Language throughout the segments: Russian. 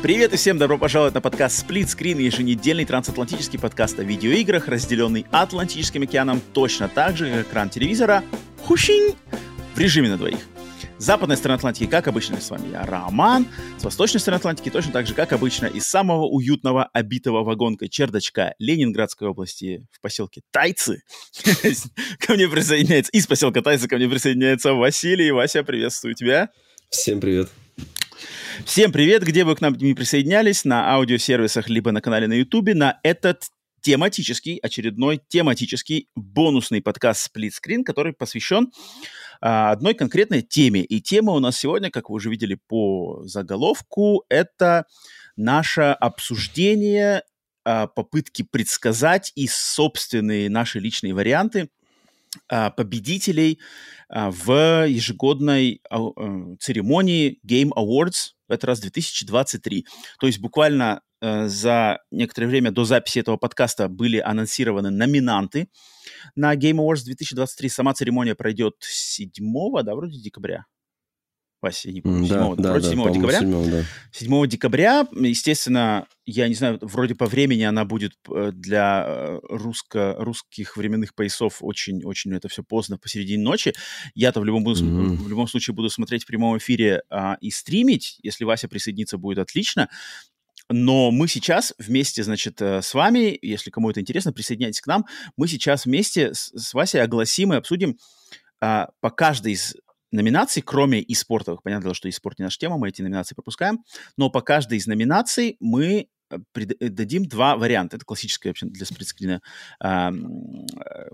Привет и всем добро пожаловать на подкаст «Сплитскрин», еженедельный трансатлантический подкаст о видеоиграх, разделенный Атлантическим океаном точно так же, как экран телевизора, хущинь, в режиме на двоих. С западной стороны Атлантики, как обычно, с вами я, Роман, с восточной стороны Атлантики, точно так же, как обычно, из самого уютного, обитого вагонкой чердачка Ленинградской области в поселке Тайцы из поселка Тайцы ко мне присоединяется Василий. Вася, приветствую тебя. Всем привет. Всем привет, где бы к нам не присоединялись, на аудиосервисах, либо на канале на Ютубе, на этот очередной тематический бонусный подкаст «Сплитскрин», который посвящен одной конкретной теме. И тема у нас сегодня, как вы уже видели по заголовку, это наше обсуждение, попытки предсказать и собственные наши личные варианты победителей в ежегодной церемонии Game Awards, в этот раз 2023. То есть буквально за некоторое время до записи этого подкаста были анонсированы номинанты на Game Awards 2023. Сама церемония пройдет 7-го, да, вроде декабря. Вася, я не помню, 7-го, да, вроде 7 декабря. 7 декабря, естественно, я не знаю, вроде по времени она будет для русских временных поясов очень-очень это все поздно, посередине ночи. Я-то в любом случае буду смотреть в прямом эфире и стримить. Если Вася присоединится, будет отлично. Но мы сейчас вместе, значит, с вами, если кому это интересно, присоединяйтесь к нам. Мы сейчас вместе с Васей огласим и обсудим по каждой из номинаций, кроме и спортовых. Понятное дело, что и спорт не наша тема, мы эти номинации пропускаем. Но по каждой из номинаций мы дадим два варианта. Это классическая вообще для сплитскрина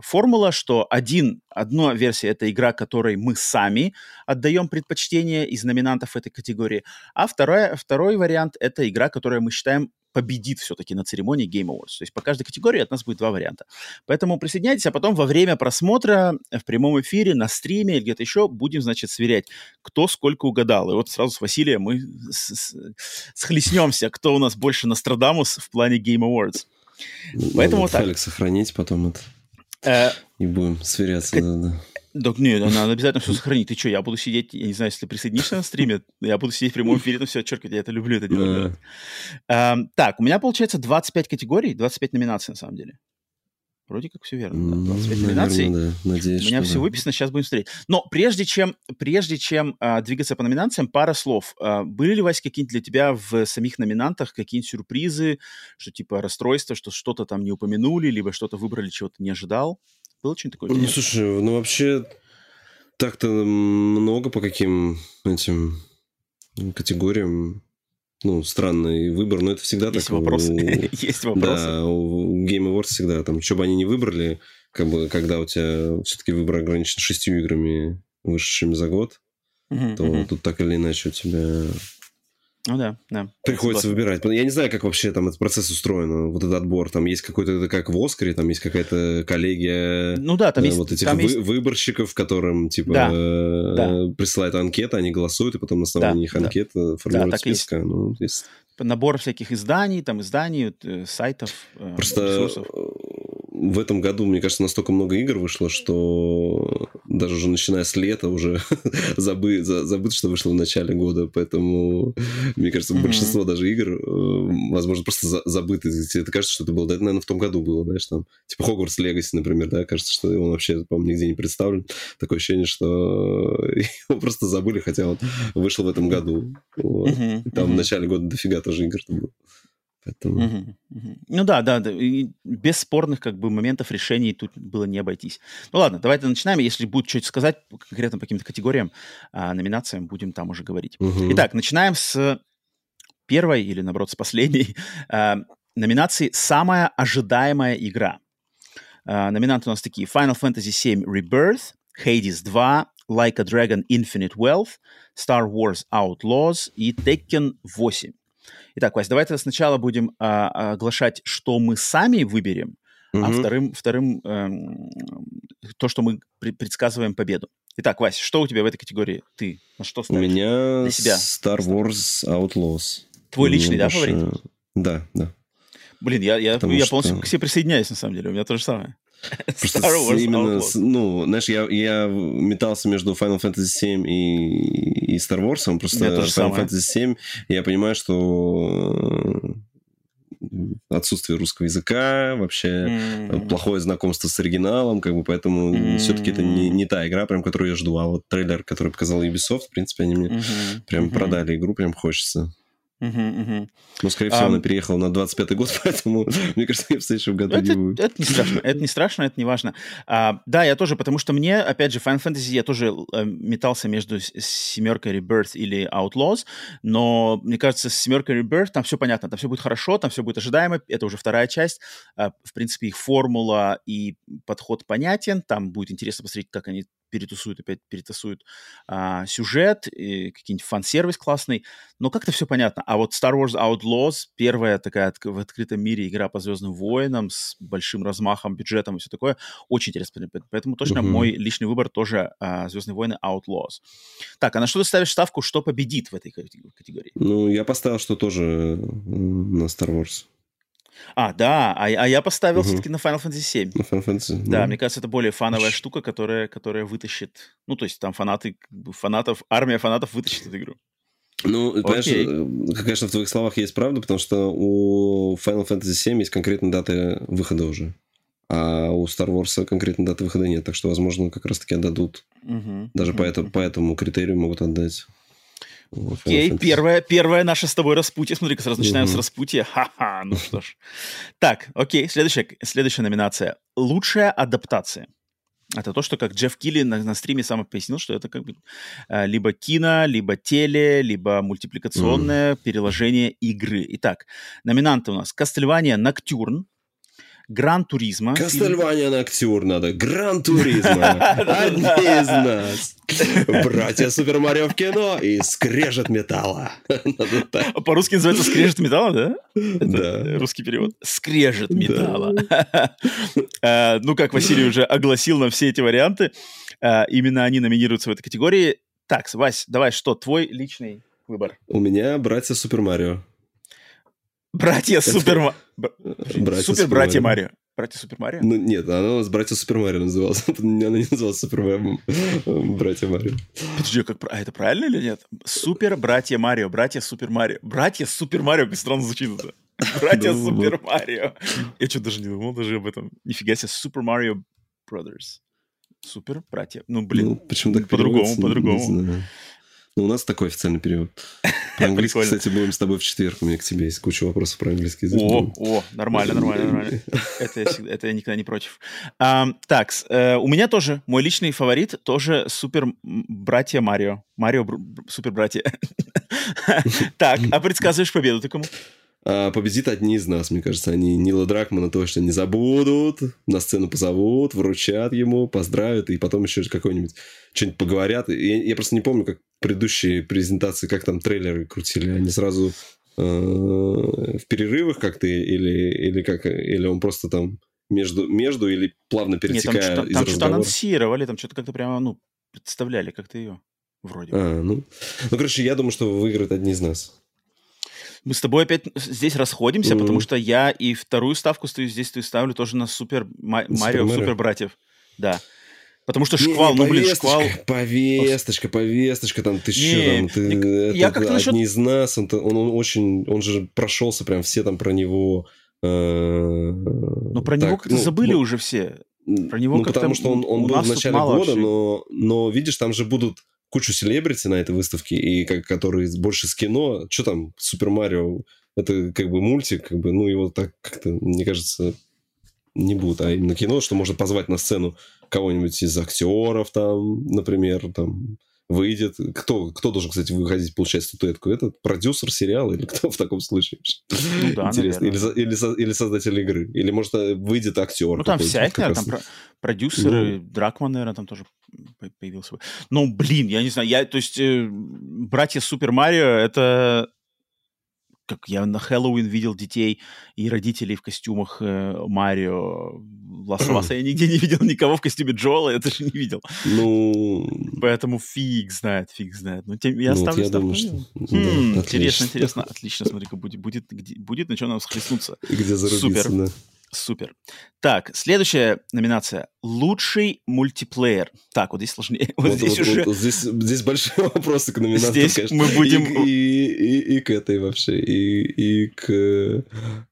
формула, что одна версия — это игра, которой мы сами отдаем предпочтение из номинантов этой категории, а второй вариант — это игра, которую мы считаем победит все-таки на церемонии Game Awards. То есть по каждой категории от нас будет два варианта. Поэтому присоединяйтесь, а потом во время просмотра в прямом эфире, на стриме или где-то еще будем, значит, сверять, кто сколько угадал. И вот сразу с Василием мы схлестнемся, кто у нас больше Нострадамус в плане Game Awards. Поэтому вот так. Файлик сохранить потом это. И будем сверяться, да. Так нет, надо обязательно все сохранить. Ты что, я буду сидеть, я не знаю, если присоединишься на стриме, я буду сидеть в прямом эфире, там все отчеркивать, я это люблю, это дело. Так, у меня получается 25 категорий, 25 номинаций на самом деле. Вроде как все верно. 25 номинаций. Надеюсь, у меня все выписано, сейчас будем смотреть. Но прежде чем двигаться по номинациям, пара слов. Были ли, Вась, какие-нибудь для тебя в самих номинантах какие-нибудь сюрпризы, что типа расстройство, что что-то там не упомянули, либо что-то выбрали, чего ты не ожидал? Было что-нибудь такое? Ну, слушай, ну вообще так-то много по каким этим категориям. Ну, странный выбор, но это всегда так. Есть вопросы. Да, у Game Awards всегда там, что бы они ни выбрали, как бы, когда у тебя все-таки выбор ограничен 6 играми, вышедшими за год, то тут так или иначе у тебя... Ну да. Приходится выбирать. Я не знаю, как вообще там этот процесс устроен, вот этот отбор. Там есть какой-то, как в «Оскаре», там есть какая-то коллегия выборщиков, которым типа присылают анкеты, они голосуют, и потом на основании них анкет формируют список. Набор всяких изданий, сайтов, ресурсов. В этом году, мне кажется, настолько много игр вышло, что даже уже начиная с лета уже забыто, что вышло в начале года. Поэтому, мне кажется, большинство даже игр, возможно, просто забыты. Это кажется, что это было, да, это, наверное, в том году было, знаешь, там, типа Hogwarts Legacy, например, да, кажется, что он вообще, по-моему, нигде не представлен. Такое ощущение, что его просто забыли, хотя он вышел в этом году. Вот. Там в начале года дофига тоже игр было. Поэтому... Ну да. И без спорных как бы моментов решений тут было не обойтись. Ну ладно, давайте начинаем. Если будет что-то сказать конкретно по каким-то категориям, номинациям, будем там уже говорить. Итак, начинаем с первой или, наоборот, с последней номинации «Самая ожидаемая игра». Номинанты у нас такие: Final Fantasy VII Rebirth, Hades 2, Like a Dragon Infinite Wealth, Star Wars Outlaws и Tekken 8. Итак, Вась, давайте сначала будем оглашать, что мы сами выберем, а вторым то, что мы предсказываем победу. Итак, Вася, что у тебя в этой категории? Ты на что ставишь? У меня для себя? Star Wars Outlaws. Твой личный, да, фаворит? Да, да. Блин, я полностью к себе присоединяюсь, на самом деле. У меня то же самое. Просто Star Wars именно, ну, знаешь, я метался между Final Fantasy VII и Star Wars. Просто Final Fantasy VII, я понимаю, что... отсутствие русского языка, вообще плохое знакомство с оригиналом, как бы, поэтому все-таки это не та игра, прям, которую я жду, а вот трейлер, который показал Ubisoft, в принципе, они мне прям продали игру, прям хочется. Но, скорее всего, она переехала на 25-й год, поэтому, мне кажется, я в следующем году не буду. Это не страшно, это не важно. Да, я тоже, потому что мне, опять же, Final Fantasy, я тоже метался между семеркой Rebirth или Outlaws, но, мне кажется, с семеркой Rebirth там все понятно, там все будет хорошо, там все будет ожидаемо, это уже вторая часть. В принципе, их формула и подход понятен, там будет интересно посмотреть, как они перетасуют сюжет, и какие-нибудь фан-сервис классный, но как-то все понятно. А вот Star Wars Outlaws, первая такая в открытом мире игра по Звездным Войнам с большим размахом, бюджетом и все такое, очень интересно. Поэтому точно мой личный выбор тоже Звездные Войны Outlaws. Так, а на что ты ставишь ставку, что победит в этой категории? Ну, я поставил, что тоже на Star Wars. Я поставил все-таки на Final Fantasy VII. На Final Fantasy, да, мне кажется, это более фановая штука, которая вытащит... Ну, то есть там армия фанатов вытащит эту игру. Ну, понимаешь, конечно, в твоих словах есть правда, потому что у Final Fantasy VII есть конкретная дата выхода уже. А у Star Wars конкретной даты выхода нет. Так что, возможно, как раз-таки отдадут. Даже по этому критерию могут отдать. Окей, первое наше с тобой распутье. Смотри-ка, сразу начинаем с распутья. Ха-ха, ну что ж. Так, окей, следующая номинация. Лучшая адаптация. Это то, что как Джефф Килли на стриме сам пояснил, что это как бы либо кино, либо теле, либо мультипликационное переложение игры. Итак, номинанты у нас. Кастлвания Ноктюрн. Гран-туризма. Кастельвания Ноктюрн надо. Гран-туризма. Одни из нас. Братья Супер Марио в кино и скрежет металла. По-русски называется скрежет металла, да? Да. Русский перевод. Скрежет металла. Ну, как Василий уже огласил нам все эти варианты, именно они номинируются в этой категории. Так, Вась, давай, что твой личный выбор? У меня братья Супер Марио. Братья Марио. Братья Супер Марио? Ну, нет, она у нас братья Супер Марио называлась. Она не называлась Супер Марио. Братья Марио. Подожди, а это правильно или нет? Супер Братья Марио. Братья Супер Марио. Братья Супер Марио. Как странно звучит это. Братья Супер Марио. Я что-то даже не думал даже об этом. Нифига себе. Супер Марио Brothers. Супер Братья. Ну, блин. Почему так по-другому. Ну, у нас такой официальный перевод. По-английски, кстати, будем с тобой в четверг. У меня к тебе есть куча вопросов про английский язык. Нормально. Это я никогда не против. Так, у меня тоже, мой личный фаворит, тоже супер-братья Марио. Марио супер-братья. Так, а предсказываешь победу ты кому? Победит одни из нас, мне кажется. Они Нила Дракмана точно не забудут, на сцену позовут, вручат ему, поздравят, и потом еще какой-нибудь что-нибудь поговорят. Я просто не помню, как предыдущие презентации, как там трейлеры крутили. Они сразу в перерывах как-то или он просто там между или плавно перетекая из разговора. Там что-то анонсировали, там что-то как-то прямо, представляли как-то ее вроде. Короче, я думаю, что выиграют одни из нас. Мы с тобой опять здесь расходимся, потому что я и вторую ставку ставлю тоже на Супер Марио, Супер Братьев. Да. Потому что шквал, шквал... Повесточка, там, ты что там, одни из нас, он очень... Он же прошелся прям, все там про него... Но про него как-то забыли уже все. Про него как-то... Потому что он был в начале года, но, видишь, там же будут... кучу селебрити на этой выставке, и которые больше с кино. Что там, Супер Марио, это как бы мультик, как бы, его так как-то, мне кажется, не будут. А именно кино, что можно позвать на сцену кого-нибудь из актеров, там, например, там, выйдет. Кто должен, кстати, выходить, получать статуэтку? Это продюсер сериала или кто в таком случае? Интересно. Или создатель игры. Или, может, выйдет актер. Там всякие, наверное, там продюсеры, Дракман, наверное, там тоже появился. Ну, блин, я не знаю. То есть, братья Супер Марио, это... как я на Хэллоуин видел детей и родителей в костюмах Марио. Лас-Васа я нигде не видел никого в костюме Джоэла, я даже не видел. Ну... Поэтому фиг знает. Но тем, я ставлю ставку. Интересно. Отлично, смотри-ка, будет на чем нам схлестнуться. Где зарубиться, супер. Да. Супер. Так, следующая номинация. Лучший мультиплеер. Так, вот здесь сложнее. Здесь большие вопросы к номинации, здесь конечно. Мы будем... И к этой вообще. И к...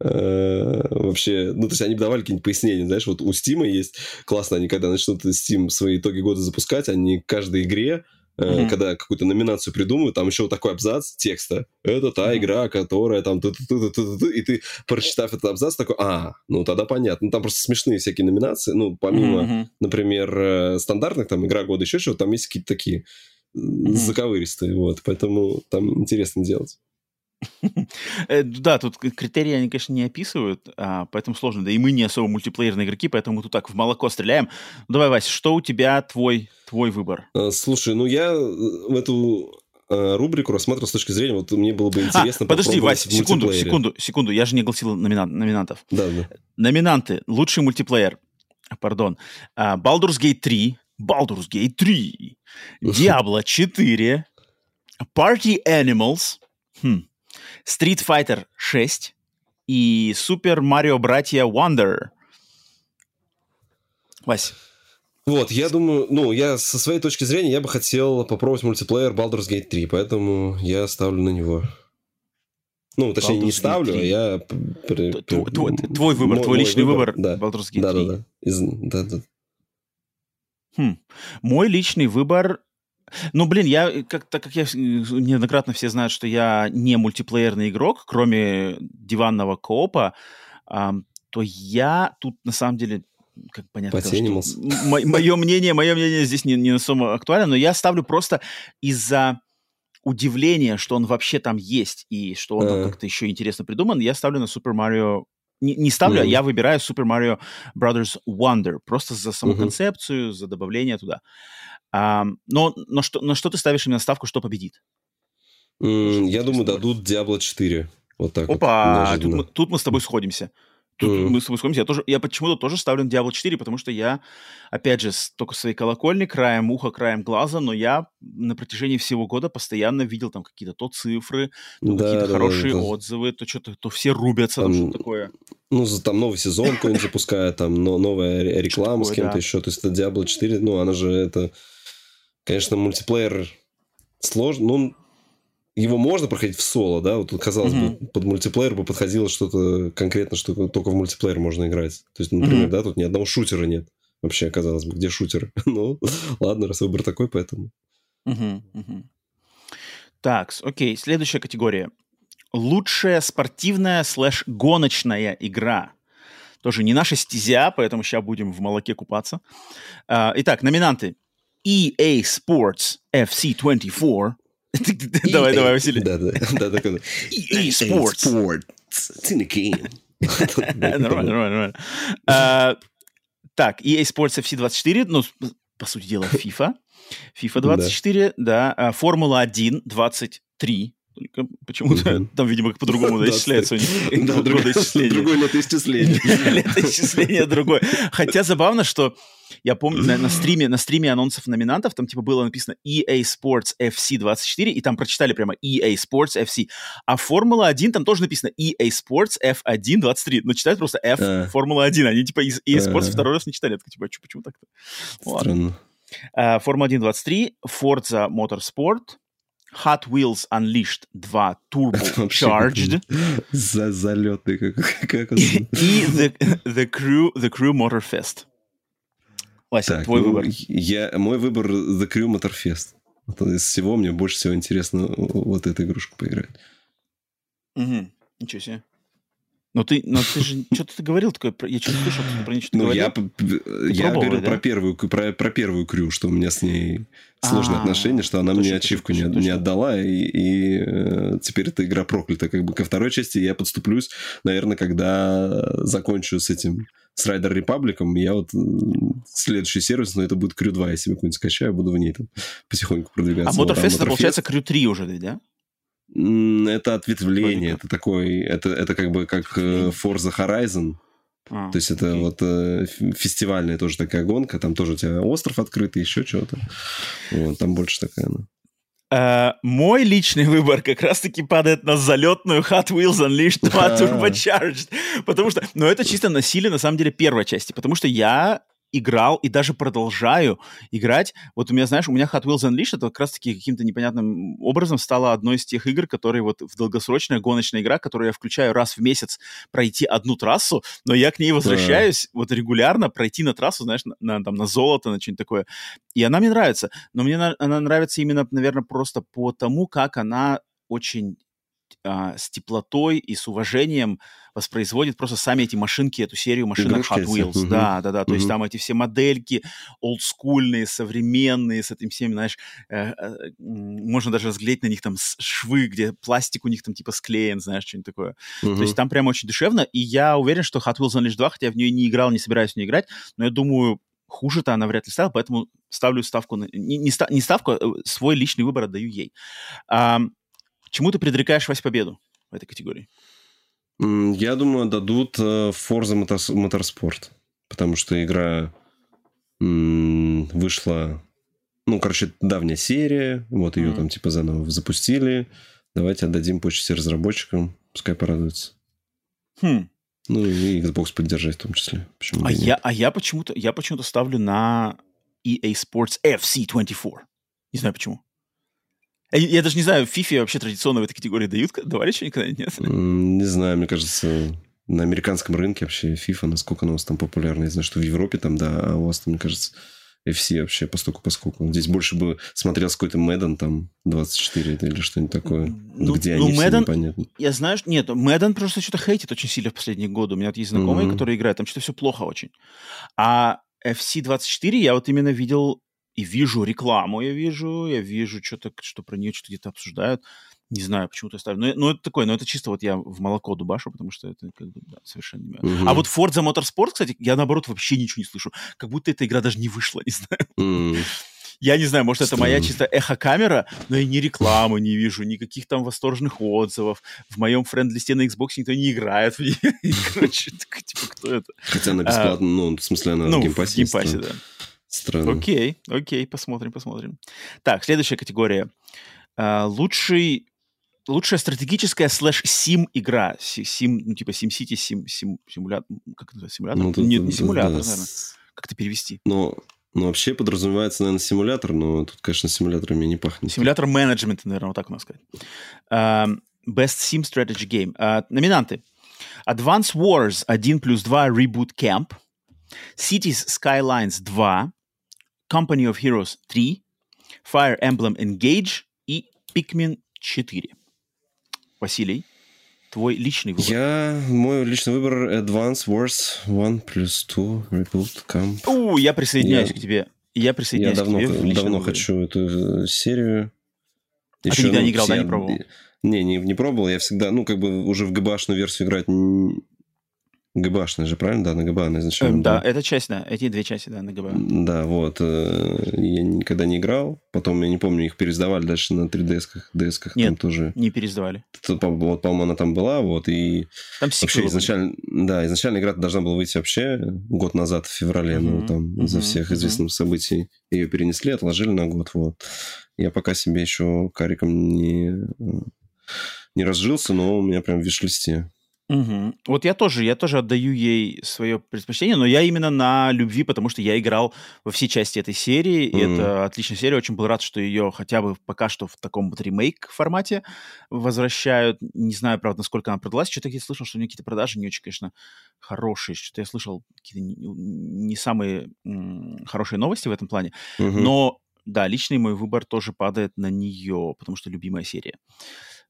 вообще... Ну, то есть они бы давали какие-нибудь пояснения. Знаешь, вот у Steam есть... Классно, они когда начнут Steam свои итоги года запускать, они к каждой игре, когда какую-то номинацию придумывают, там еще вот такой абзац текста. Это та игра, которая там... И ты, прочитав этот абзац, такой, ну тогда понятно. Ну, там просто смешные всякие номинации. Ну, помимо, например, стандартных, там, игра года, еще чего, там есть какие-то такие заковыристые, вот. Поэтому там интересно делать. Да, тут критерии они, конечно, не описывают, поэтому сложно. Да и мы не особо мультиплеерные игроки, поэтому мы тут так в молоко стреляем. Ну, давай, Вась, что у тебя твой выбор? Слушай, ну я в эту рубрику рассматривал с точки зрения, вот мне было бы интересно подожди, Вась, секунду, я же не огласил номинантов. Да. Номинанты. Лучший мультиплеер. Пардон. Baldur's Gate 3. Diablo 4. Party Animals. Street Fighter 6 и Super Mario Братья Wonder. Вась. Вот, я думаю, я со своей точки зрения, я бы хотел попробовать мультиплеер Baldur's Gate 3, поэтому я ставлю на него. Ну, точнее, Baldur's не ставлю, а я... Твой выбор, твой личный выбор, да. Baldur's Gate 3. Да. Мой личный выбор... я, так как я неоднократно все знают, что я не мультиплеерный игрок, кроме диванного коопа, то я тут на самом деле, как понятно, мое мнение здесь не особо актуально, но я ставлю просто из-за удивления, что он вообще там есть и что он там как-то еще интересно придуман, я ставлю на Super Mario... Не ставлю, а я выбираю Super Mario Brothers Wonder. Просто за саму концепцию, за добавление туда. Но что ты ставишь именно ставку, что победит? Я думаю, дадут Diablo 4. Вот так. Опа! Вот, тут мы с тобой сходимся. Я почему-то тоже ставлю на Diablo 4, потому что я, опять же, только своей колокольни, краем уха, краем глаза, но я на протяжении всего года постоянно видел там какие-то то цифры, хорошие отзывы, то все рубятся, там что-то такое. Там новый сезон какой-нибудь запускают, там новая реклама с кем-то еще. То есть это Diablo 4, она же это... Конечно, мультиплеер сложно, его можно проходить в соло, да? Вот, казалось бы, под мультиплеер бы подходило что-то конкретно, что только в мультиплеер можно играть. То есть, например, тут ни одного шутера нет. Вообще, казалось бы, где шутеры? Ну, ладно, раз выбор такой, поэтому. Так, окей, следующая категория. Лучшая спортивная /гоночная игра. Тоже не наша стезя, поэтому сейчас будем в молоке купаться. Итак, номинанты. EA Sports FC 24. Давай, Василий. Да. EA Sports. It's in the game. Нормально. Так, EA Sports FC 24, по сути дела, FIFA. FIFA 24, да. Формула 1 23. Почему-то там, видимо, по-другому исчисляется у них. Другое летоисчисление. Летоисчисление другое. Хотя забавно, что я помню, на стриме анонсов номинантов там типа было написано EA Sports FC 24, и там прочитали прямо EA Sports FC. А Формула 1 там тоже написано EA Sports F1 23. Но читают просто F Формула 1. Они типа EA Sports второй раз не читали. Я такой, типа, почему так-то? Странно. Формула 1 23, Forza Motorsport, Hot Wheels Unleashed 2 Turbo Charged. Залеты. Как и The Crew Motorfest. Вася, так, твой выбор. Мой выбор The Crew Motorfest. Вот из всего мне больше всего интересно вот эту игрушку поиграть. Ничего себе. Но ты же... Что-то ты говорил такое? Я что-то слышал, что про нее что-то говорил. Я говорил про первую Крю, что у меня с ней сложные отношения, что она мне ачивку не отдала, и теперь эта игра проклята. Как бы ко второй части я подступлюсь, наверное, когда закончу с этим... с Райдер Репабликом, я вот следующий сервис, но это будет Крю 2, я себе какую-нибудь скачаю, буду в ней там потихоньку продвигаться. А Motorfest, это получается Крю 3 уже, да? Это ответвление, это такой, это как бы как Forza Horizon. То есть это вот фестивальная тоже такая гонка, там тоже у тебя остров открытый, еще чего-то. Вот, там больше такая она. Мой личный выбор как раз-таки падает на залетную Hot Wheels Unleashed 2 Turbocharged. Потому что... Но это чисто насилие, на самом деле, первой части. Потому что я играл и даже продолжаю играть. Вот у меня, знаешь, у меня Hot Wheels Unleashed это как раз-таки каким-то непонятным образом стала одной из тех игр, которые вот в долгосрочная гоночная игра, которую я включаю раз в месяц пройти одну трассу, но я к ней возвращаюсь вот регулярно пройти на трассу, знаешь, там, на золото, на что-нибудь такое. И она мне нравится. Но мне она нравится именно, наверное, просто потому, как она очень... с теплотой и с уважением воспроизводит просто сами эти машинки, эту серию машинок Hot Wheels. Угу. Да. То есть там эти все модельки олдскульные, современные, с этим всеми, знаешь, можно даже разглядеть на них там швы, где пластик у них там типа склеен, знаешь, что-нибудь такое. То есть там прямо очень душевно, и я уверен, что Hot Wheels Unleashed 2, хотя я в нее не играл, не собираюсь в нее играть, но я думаю, хуже-то она вряд ли стала, поэтому ставлю ставку, не ставку, свой личный выбор отдаю ей. Чему ты предрекаешь, Вась, победу в этой категории? Я думаю, дадут Forza Motorsport, потому что игра вышла... Ну, короче, давняя серия, вот ее там типа заново запустили. Давайте отдадим почести разработчикам, пускай порадуются. Ну, и Xbox поддержать в том числе. Я почему-то ставлю на EA Sports FC24. Не знаю почему. Я даже не знаю, в FIFA вообще традиционно в этой категории дают? Давали еще никогда? Нет? Не знаю, мне кажется, на американском рынке вообще FIFA, насколько она у вас там популярна. Я знаю, что в Европе там, да, а у вас там, мне кажется, FC вообще постольку-поскольку. Здесь больше бы смотрелся какой-то Madden там 24 или что-нибудь такое. Где они все непонятно. Я знаю, что... Нет, Madden просто что-то хейтит очень сильно в последние годы. У меня вот есть знакомые, которые играют, там что-то все плохо очень. А FC24 я вот именно видел... И вижу рекламу, я вижу что-то, что про нее что-то где-то обсуждают. Не знаю, почему-то я ставлю. Но это такое, но это чисто вот я в молоко дубашу, потому что это как бы да, совершенно не... А вот Forza Motorsport, кстати, я наоборот вообще ничего не слышу. Как будто эта игра даже не вышла, не знаю. Я не знаю, может, это моя чисто эхокамера, но и ни рекламы не вижу, никаких там восторженных отзывов. В моем френд-листе на Xbox никто не играет. Короче, типа, кто это? Хотя она бесплатно, ну, в смысле, она в геймпассе. Ну, в геймпассе, да. Странно. Окей, посмотрим. Так, следующая категория. Лучшая стратегическая слэш-сим-игра. Сим, ну, типа SimCity, симулятор. Как это называется? Симулятор? Ну, не симулятор, да, наверное. Как это перевести? Ну, вообще подразумевается, наверное, симулятор, но тут, конечно, симуляторами не пахнет. Симулятор менеджмента, наверное, вот так у нас сказать. Best Sim Strategy Game. Номинанты. Advance Wars 1+2 Reboot Camp. Cities Skylines 2. Company of Heroes 3, Fire Emblem Engage и Pikmin 4. Василий, твой личный выбор. Мой личный выбор Advance Wars 1+2 Reboot Camp. Я присоединяюсь к тебе. Я давно хочу эту серию. Еще, ты никогда не играл, да, не пробовал? Не пробовал. Я всегда, как бы уже в ГБАшную версию играть не... ГБАшная же, правильно? Да, на ГБА она изначально была. Да, это часть, да. Эти две части, да, на ГБА. Да, вот. Я никогда не играл. Потом, я не помню, их переиздавали дальше на 3DS-ках. DS-ках. Нет, там тоже... не переиздавали. Вот, по-моему, она там была, вот. И там вообще изначально игра должна была выйти вообще год назад, в феврале. Но там из-за всех известных событий ее перенесли, отложили на год, вот. Я пока себе еще кариком не разжился, но у меня прям в виш-листе. Угу. Вот я тоже отдаю ей свое предпочтение, но я именно на любви, потому что я играл во все части этой серии, и это отличная серия, очень был рад, что ее хотя бы пока что в таком вот ремейк-формате возвращают, не знаю, правда, насколько она продалась, что-то я слышал, что у нее какие-то продажи не очень, конечно, хорошие, что-то я слышал какие-то не самые хорошие новости в этом плане, но, да, личный мой выбор тоже падает на нее, потому что любимая серия.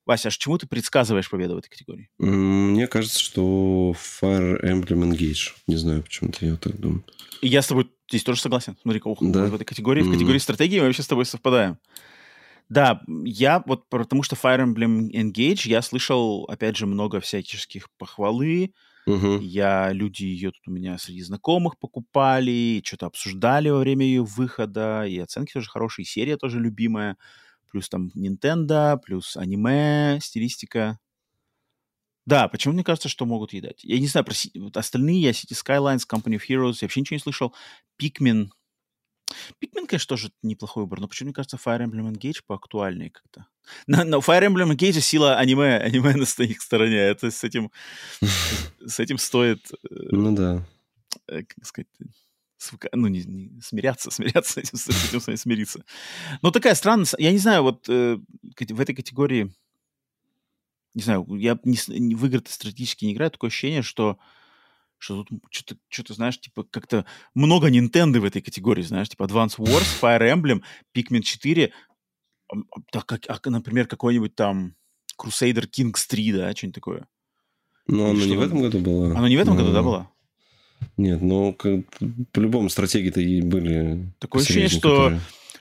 Вася, аж чему ты предсказываешь победу в этой категории? Мне кажется, что Fire Emblem Engage. Не знаю, почему-то я так думаю. Я с тобой здесь тоже согласен. Смотри-ка, в этой категории, в категории стратегии мы вообще с тобой совпадаем. Да, я вот потому что Fire Emblem Engage, я слышал, опять же, много всяческих похвалы. Люди ее тут у меня среди знакомых покупали, что-то обсуждали во время ее выхода, и оценки тоже хорошие, и серия тоже любимая. плюс там Nintendo, плюс аниме, стилистика. Да, почему мне кажется, что могут едать? Я не знаю, про вот остальные, я City Skylines, Company of Heroes, я вообще ничего не слышал. Пикмин. Пикмин, конечно, тоже неплохой выбор, но почему, мне кажется, Fire Emblem Engage поактуальнее как-то. Но Fire Emblem Engage — сила аниме. Аниме на их стороне. Это с этим стоит... Ну да. Как сказать... Ну, не смиряться с этим с вами смириться. Но такая странность. Я не знаю, вот в этой категории... Не знаю, я в игры стратегически не играю. Такое ощущение, что тут что-то, знаешь, типа как-то много Nintendo в этой категории, знаешь, типа Advance Wars, Fire Emblem, Pikmin 4, например, какой-нибудь там Crusader Kings 3, да, что-нибудь такое. Ну, оно не в этом году было. Оно не в этом году, да, было? Нет, но по-любому стратегии-то и были. Такое ощущение,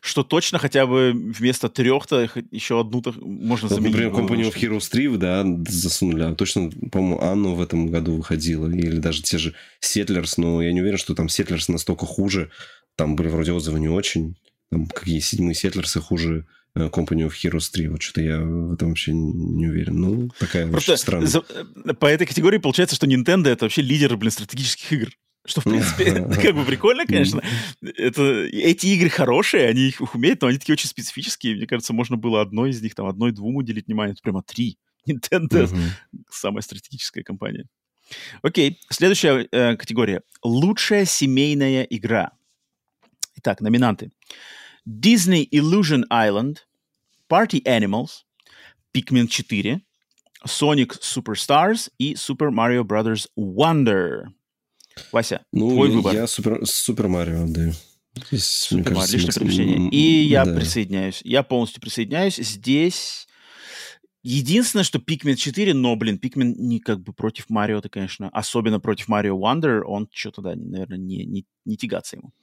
что точно хотя бы вместо трех-то еще одну-то можно заменить. Например, Company of Heroes 3, да, засунули. А точно, по-моему, Анну в этом году выходила. Или даже те же Settlers. Но я не уверен, что там Settlers настолько хуже. Там были вроде отзывы не очень. Там какие седьмые Settlers хуже Company of Heroes 3. Вот что-то я в этом вообще не уверен. Ну, такая просто странная. По этой категории получается, что Nintendo — это вообще лидер, блин, стратегических игр. Что, в принципе, как бы прикольно, конечно. Эти игры хорошие, они их умеют, но они такие очень специфические. Мне кажется, можно было одной из них, там, одной-двум уделить внимание. Это прямо три. Nintendo самая стратегическая компания. Окей, следующая категория. Лучшая семейная игра. Итак, номинанты. Disney Illusion Island, Party Animals, Pikmin 4, Sonic Superstars и Super Mario Bros. Wonder. Вася, твой выбор. Я Супер Марио, да. Супер Марио, личное предпочтение. И я присоединяюсь. Я полностью присоединяюсь. Здесь единственное, что Pikmin 4, но, блин, Pikmin не как бы против Марио-то, конечно. Особенно против Марио Wonder. Он что-то, да, наверное, не тягаться ему.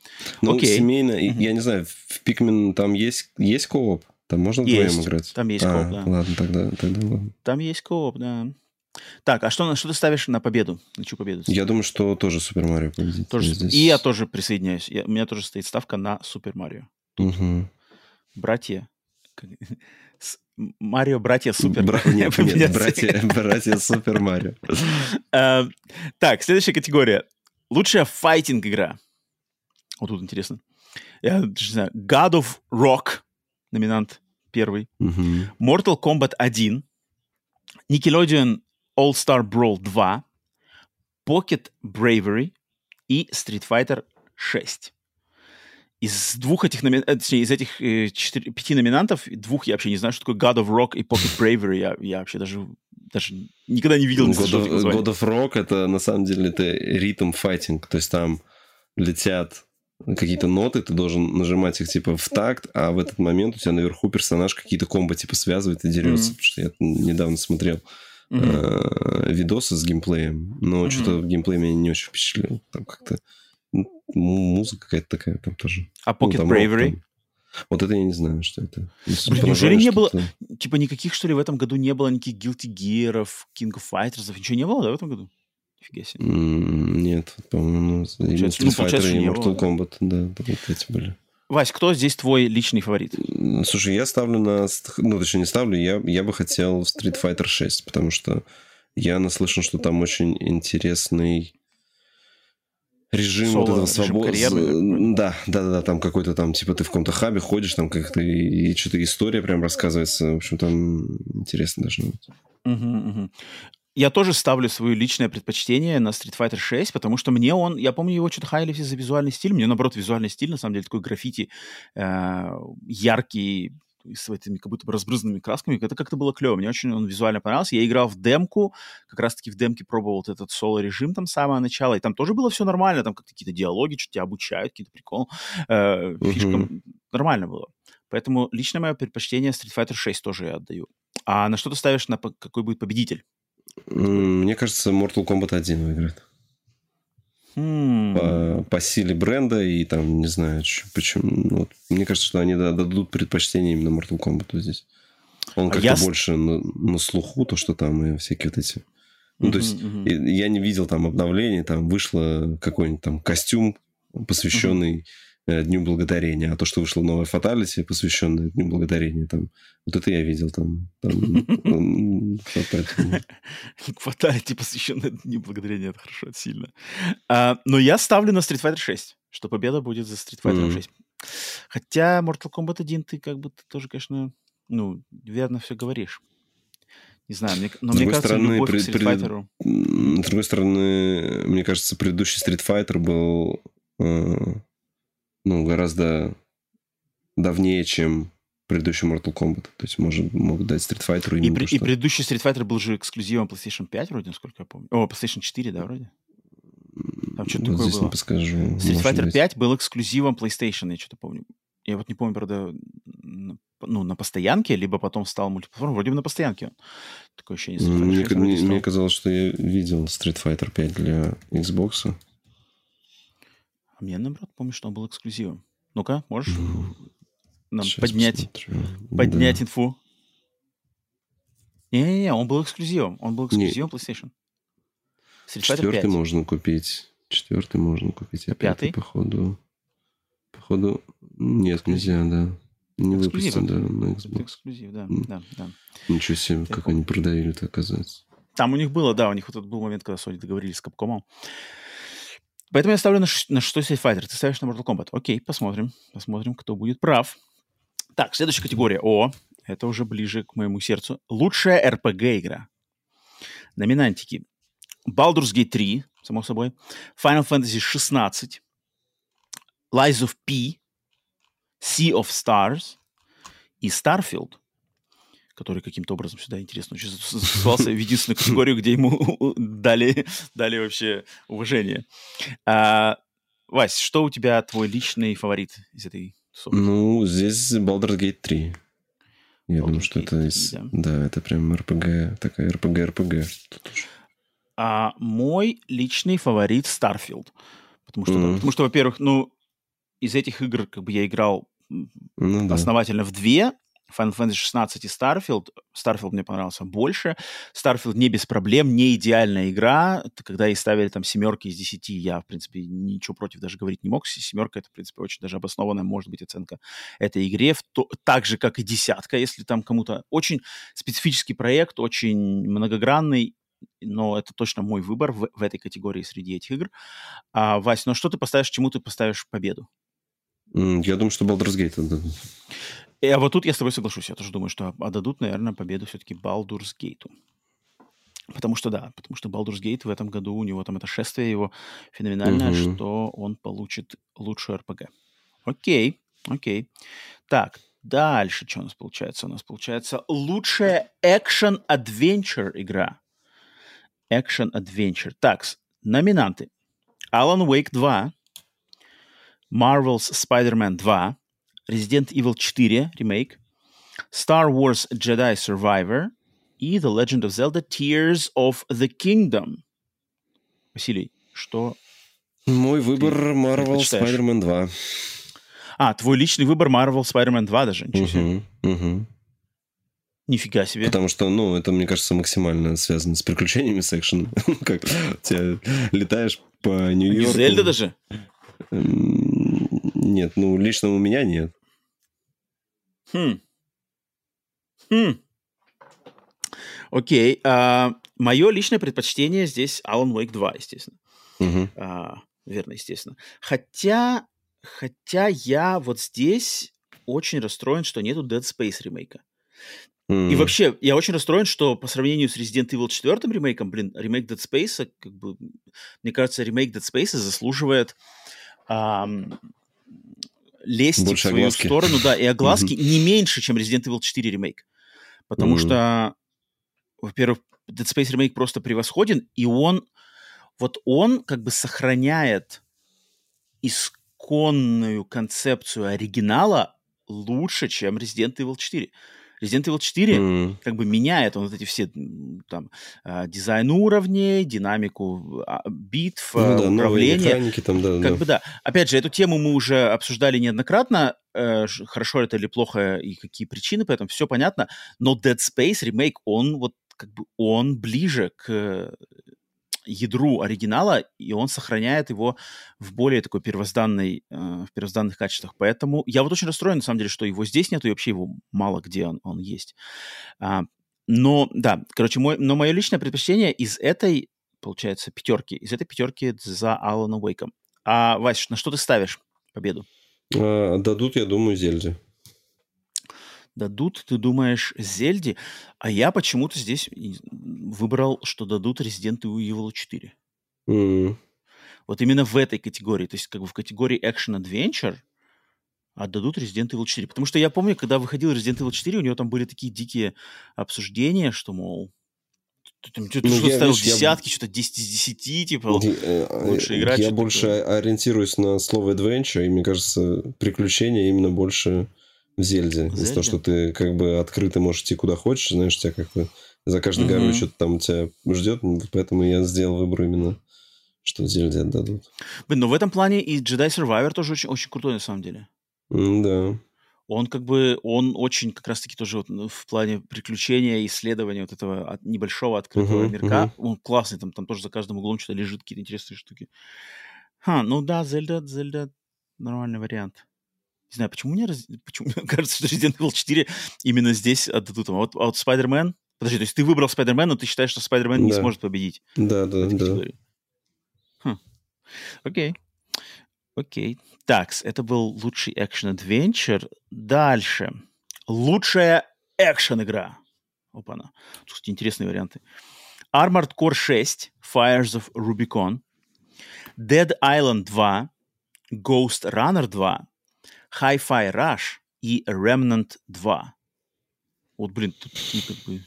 Ну, окей. Семейно, я не знаю, в Pikmin там есть кооп? Там можно вдвоем играть? Там есть кооп, да. Ладно, тогда ладно. Там есть кооп, да. Так, а что ты ставишь на победу? На чью победу? Я думаю, что тоже Супер Марио победит. И я тоже присоединяюсь. У меня тоже стоит ставка на Супер Марио. Угу. Братья. Марио, братья, Супер. Нет, братья Супер Марио. Так, следующая категория. Лучшая файтинг-игра. Вот тут интересно. Я даже не знаю. God of Rock. Номинант первый. Mortal Kombat 1. Nickelodeon All-Star Brawl 2, Pocket Bravery и Street Fighter 6. Из этих пяти номинантов, двух я вообще не знаю, что такое God of Rock и Pocket Bravery. Я вообще даже никогда не видел. God of Rock — это на самом деле это ритм-файтинг. То есть там летят какие-то ноты, ты должен нажимать их типа в такт, а в этот момент у тебя наверху персонаж какие-то комбо типа связывает и дерется. Потому что я недавно смотрел видосы с геймплеем, но что-то геймплей меня не очень впечатлил. Там как-то музыка какая-то такая там тоже. А Pocket Bravery? Вот это я не знаю, что это. Неужели не было... Типа никаких, что ли, в этом году не было никаких Guilty Gear'ов, King of Fighters'ов? Ничего не было, да, в этом году? Нифига себе. Нет, по-моему, именно Street Fighter и Mortal Kombat, да, вот эти были. Вась, кто здесь твой личный фаворит? Слушай, я ставлю на... Ну, точнее, не ставлю, я бы хотел Street Fighter 6, потому что я наслышан, что там очень интересный режим соло, вот этого свободы. Да, там какой-то там, типа, ты в каком-то хабе ходишь, там как-то и что-то история прям рассказывается. В общем, там интересно должно быть. Я тоже ставлю свое личное предпочтение на Street Fighter 6, потому что мне он... Я помню, его что-то хайли все за визуальный стиль. Мне, наоборот, визуальный стиль, на самом деле, такой граффити яркий, с этими как будто бы разбрызганными красками. Это как-то было клево. Мне очень он визуально понравился. Я играл в демку. Как раз-таки в демке пробовал вот этот соло-режим там с самого начала. И там тоже было все нормально. Там как-то какие-то диалоги, что-то тебя обучают, какие-то приколы. Фишкам нормально было. Поэтому лично мое предпочтение Street Fighter 6 тоже я отдаю. А на что ты ставишь, на какой будет победитель? Мне кажется, Mortal Kombat 1 выиграет. По силе бренда и там, не знаю, почему. Вот, мне кажется, что они дадут предпочтение именно Mortal Kombat здесь. Он как-то больше на слуху, то, что там и всякие вот эти... Ну, то есть, я не видел там обновлений, там вышло какой-нибудь там костюм, посвященный Дню Благодарения, а то, что вышло новое Фаталити, посвященное Дню Благодарения, там, вот это я видел там Фаталити, посвященное Дню Благодарения, это хорошо, это сильно. Но я ставлю на Street Fighter 6, что победа будет за Street Fighter 6. Хотя Mortal Kombat 1 ты как бы тоже, конечно, ну, верно все говоришь. Не знаю, но мне кажется, любовь к Street Fighter... С другой стороны, мне кажется, предыдущий Street Fighter был... ну, гораздо давнее, чем предыдущий Mortal Kombat. То есть могут дать Street Fighter именно то, что... И предыдущий Street Fighter был же эксклюзивом PlayStation 5 вроде, насколько я помню. О, PlayStation 4, да, вроде? Там что-то вот такое здесь было. Не подскажу. Street Fighter быть. 5 был эксклюзивом PlayStation, я что-то помню. Я вот не помню, правда, ну, на постоянке, либо потом стал мультиплатформой. Вроде бы на постоянке. Такое ощущение. Мне казалось, что я видел Street Fighter 5 для Xbox. А мне, наоборот, помню, что он был эксклюзивом. Ну-ка, можешь нам сейчас поднять инфу? Не-не-не, он был эксклюзивом. Он был эксклюзивом PlayStation. Street Fighter 5. Четвертый можно купить. А пятый, походу... Нет, нельзя, да. Не выпустим, да, на Xbox. Это эксклюзив, да. Ничего себе, как они продавили-то, оказывается. Там у них было, да, у них вот этот был момент, когда Sony договорились с Capcom. Поэтому я ставлю на 6 Street Fighter. Ты ставишь на Mortal Kombat. Окей, посмотрим. Посмотрим, кто будет прав. Так, следующая категория. О, это уже ближе к моему сердцу. Лучшая RPG-игра. Номинантики. Baldur's Gate 3, само собой. Final Fantasy 16. Lies of P. Sea of Stars. И Starfield, который каким-то образом сюда, интересно, очень засосался в единственную категорию, где ему дали вообще уважение. Вась, что у тебя твой личный фаворит из этой тусовки? Ну, здесь Baldur's Gate 3. Я думаю, что это... Да, это прям RPG, такая RPG. А мой личный фаворит Starfield. Потому что, во-первых, ну, из этих игр как бы я играл основательно в две, Final Fantasy 16 и Starfield. Starfield мне понравился больше. Starfield не без проблем, не идеальная игра. Когда ей ставили там 7 из 10, я, в принципе, ничего против даже говорить не мог. 7 это, в принципе, очень даже обоснованная, может быть, оценка этой игре. Так же, как и 10, если там кому-то... Очень специфический проект, очень многогранный, но это точно мой выбор в этой категории среди этих игр. Вась, ну что ты поставишь, чему ты поставишь победу? Я думаю, что Baldur's Gate отдадут. А вот тут я с тобой соглашусь. Я тоже думаю, что отдадут, наверное, победу все-таки Baldur's Gate'у. Потому что Baldur's Gate в этом году, у него там это шествие его феноменальное, что он получит лучшую РПГ. Окей. Так, дальше что у нас получается? У нас получается лучшая экшен-адвенчер игра. Так, номинанты. Alan Wake 2, Marvel's Spider-Man 2, Resident Evil 4 ремейк, Star Wars Jedi Survivor и The Legend of Zelda Tears of the Kingdom. Василий, что... Мой выбор Marvel Spider-Man 2. А, твой личный выбор Marvel Spider-Man 2 даже? Ничего себе. Нифига себе. Потому что, ну, это, мне кажется, максимально связано с приключениями, с экшеном. Как ты летаешь по Нью-Йорку. Зельда даже? Нет, ну, лично у меня нет. Окей. Мое личное предпочтение здесь Alan Wake 2, естественно. Верно, естественно. Хотя я вот здесь очень расстроен, что нету Dead Space ремейка. И вообще, я очень расстроен, что по сравнению с Resident Evil 4 ремейком, ремейк Dead Space, как бы, мне кажется, ремейк Dead Space заслуживает... лезть больше в свою огласки. Сторону, да, и огласки не меньше, чем Resident Evil 4 ремейк. Потому что, во-первых, Dead Space ремейк просто превосходен, и он как бы сохраняет исконную концепцию оригинала лучше, чем Resident Evil 4. Resident Evil 4 как бы меняет он вот эти все там дизайн уровней, динамику битв, управление. Механики там, да. Опять же, эту тему мы уже обсуждали неоднократно, хорошо это или плохо, и какие причины, поэтому все понятно. Но Dead Space ремейк, он ближе к ядру оригинала, и он сохраняет его в более такой первозданной, в первозданных качествах. Поэтому я вот очень расстроен, на самом деле, что его здесь нет, и вообще его мало где он есть. Но, да, короче, мое личное предпочтение из этой, получается, пятерки, за Алана Уэйка. А, Вась, на что ты ставишь победу? Дадут, я думаю, Зельде. Дадут, ты думаешь, Зельде? А я почему-то здесь выбрал, что дадут Resident Evil 4. Вот именно в этой категории, то есть как бы в категории Action Adventure отдадут Resident Evil 4. Потому что я помню, когда выходил Resident Evil 4, у него там были такие дикие обсуждения, что, мол, ты что-то ставил десятки, что-то 10 из 10, типа, лучше играть. Я больше ориентируюсь на слово adventure, и, мне кажется, приключения именно больше в Зельде. Из-за того, что ты как бы открыто можешь идти куда хочешь, знаешь, тебя как-то за каждой горой что-то там тебя ждет, поэтому я сделал выбор именно, что Зельде отдадут. Блин, но в этом плане и Jedi Survivor тоже очень, очень крутой, на самом деле. Да. Он как бы, он очень как раз-таки тоже вот в плане приключения, исследования вот этого небольшого открытого мирка, он классный, там тоже за каждым углом что-то лежит, какие-то интересные штуки. Ну да, Зельда, нормальный вариант. Не знаю, почему мне кажется, что Resident Evil 4 именно здесь отдадут. А вот Spider-Man, подожди, то есть ты выбрал Spider-Man, но ты считаешь, что Spider-Man не сможет победить? Да. Окей. Так, это был лучший экшн-адвенчер. Дальше. Лучшая экшн-игра. Опа-на. Тут интересные варианты. Armored Core 6, Fires of Rubicon, Dead Island 2, Ghost Runner 2, Hi-Fi Rush и Remnant 2. Вот, блин, тут такие как бы...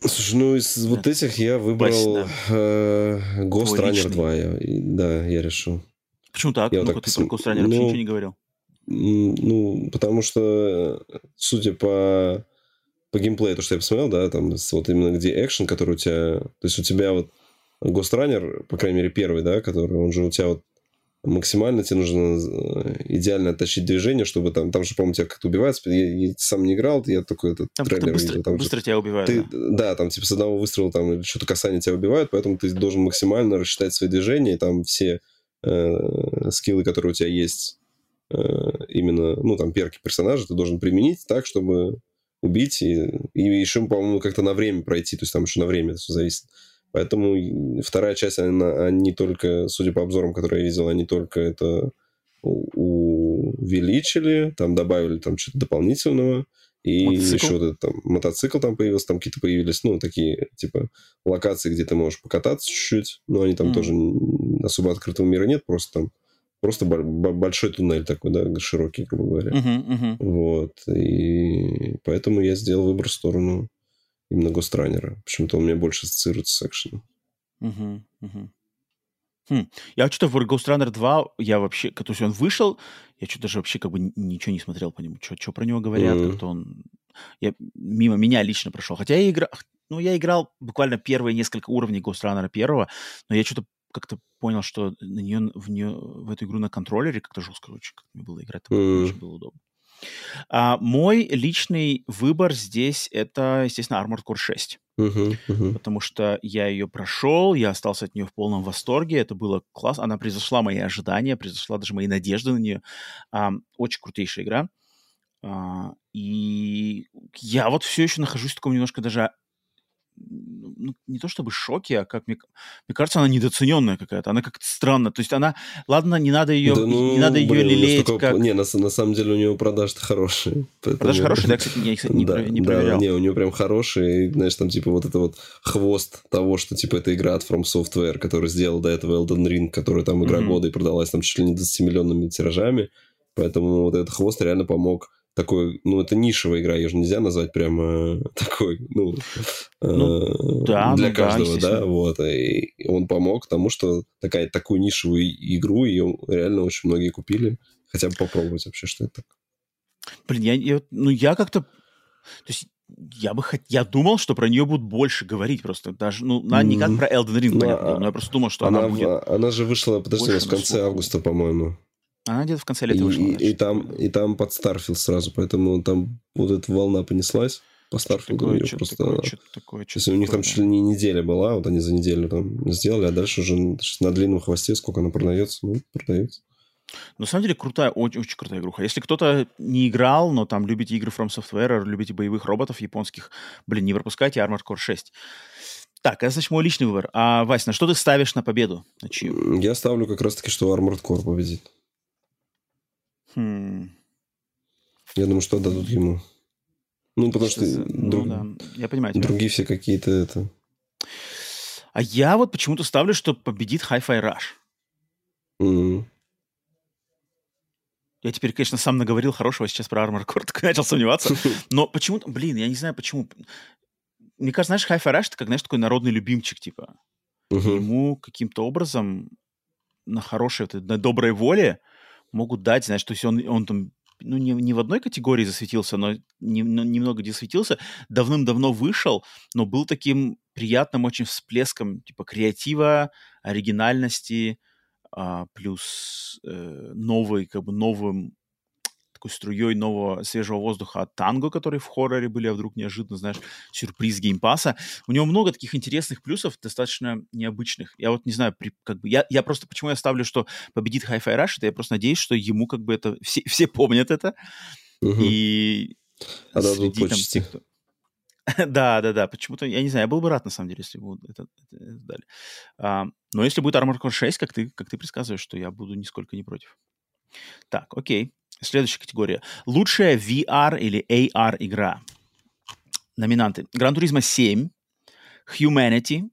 Слушай, ну из вот этих я выбрал Ghost Runner 2. Я решил. Почему так? Я ты про Ghost Runner вообще ничего не говорил. Потому что, судя по геймплею, то, что я посмотрел, да, там вот именно где экшен, который у тебя... То есть у тебя вот Ghost Runner, по крайней мере, первый, да, который, он же у тебя вот максимально тебе нужно идеально оттащить движение, чтобы там же, по-моему, тебя как-то убивают. Я сам не играл, я такой этот трейлер видел. Там быстро тебя убивают. Там типа с одного выстрела там что-то касание тебя убивают, поэтому ты должен максимально рассчитать свои движения, и там все скиллы, которые у тебя есть, именно, там, перки персонажа, ты должен применить так, чтобы убить, и еще, по-моему, как-то на время пройти, то есть там еще на время это все зависит. Поэтому вторая часть, они только, судя по обзорам, которые я видел, они только это увеличили, там добавили там что-то дополнительного, и еще вот этот, там, мотоцикл там появился, там какие-то появились, такие, типа, локации, где ты можешь покататься чуть-чуть, но они там тоже особо открытого мира нет, просто большой туннель такой, да, широкий, грубо говоря. Вот, и поэтому я сделал выбор в сторону именно Ghost Runner. Почему-то он у меня больше ассоциируется с экшеном. Я что-то в Ghost Runner 2, я вообще, то есть он вышел, я что-то даже вообще как бы ничего не смотрел по нему, что про него говорят, как-то он мимо меня лично прошел. Хотя я играл буквально первые несколько уровней Ghost Runner 1, но я что-то как-то понял, что в эту игру на контроллере как-то жестко, короче, как мне было играть, очень было удобно. Мой личный выбор здесь это, естественно, Armored Core 6. Потому что я ее прошел, я остался от нее в полном восторге, это было классно, она превзошла мои ожидания, превзошла даже мои надежды на нее. Очень крутейшая игра. И я вот все еще нахожусь в таком немножко даже, не то чтобы шоке, а как мне кажется, она недооцененная какая-то, она как-то странная. То есть она, ладно, не надо ее, лелеять. Как... Не, на самом деле у нее продажи-то хорошие. Поэтому... Продажи хорошие, да, кстати, я их не проверял. Да, не, у нее прям хорошие, знаешь, там типа вот это вот хвост того, что типа эта игра от From Software, которая сделала до этого Elden Ring, которая там игра года и продалась там чуть ли не 20-миллионными тиражами, поэтому вот этот хвост реально помог. Такой, это нишевая игра, ее же нельзя назвать прямо такой, для каждого, да, вот. И он помог тому, что такую нишевую игру, ее реально очень многие купили. Хотя бы попробовать вообще, что это такое. Блин, я как-то... То есть я думал, что про нее будут больше говорить просто. Даже, не как про Elden Ring, понятно, но я просто думал, что она будет... Она же вышла, подожди, в конце августа, по-моему. Она где-то в конце лета вышла. И там под Starfield сразу, поэтому там вот эта волна понеслась. по Старфилду. Если у них там чуть ли не неделя была, вот они за неделю там сделали, а дальше уже на длинном хвосте, сколько она продается, ну, продается. На самом деле, крутая, очень крутая игруха. Если кто-то не играл, но там любите игры From Software, любите боевых роботов японских, блин, не пропускайте Armored Core 6. Так, это, значит, мой личный выбор. А, Вась, на что ты ставишь на победу? На чью? Я ставлю как раз-таки, что Armored Core победит. Я думаю, что дадут ему. Ну, потому что... Да. Я понимаю тебя. Другие все какие-то это... А я вот почему-то ставлю, что победит Hi-Fi Rush. Я теперь, конечно, сам наговорил хорошего сейчас про Armored Core, так начал сомневаться. Но почему-то, блин, я не знаю, почему. Мне кажется, знаешь, Hi-Fi Rush, это как, знаешь, такой народный любимчик, типа. Ему каким-то образом на хорошей, на доброй воле могут дать, знаешь, то есть он там, ну, не в одной категории засветился, но немного где светился, давным-давно вышел, но был таким приятным очень всплеском, типа, креатива, оригинальности, плюс новый, как бы новым такой струей нового свежего воздуха от Танго, которые в хорроре были, а вдруг неожиданно, знаешь, сюрприз геймпаса. У него много таких интересных плюсов, достаточно необычных. Я вот не знаю, как бы... Я просто... Почему я ставлю, что победит Hi-Fi Rush, это я просто надеюсь, что ему как бы это... Все помнят это. И... А дадут почти. Да. Почему-то, я не знаю, я был бы рад, на самом деле, если бы это дали. Но если будет Armored Core 6, как ты предсказываешь, что я буду нисколько не против. Так, окей. Следующая категория. Лучшая VR или AR игра. Номинанты. Gran Turismo 7, Humanity,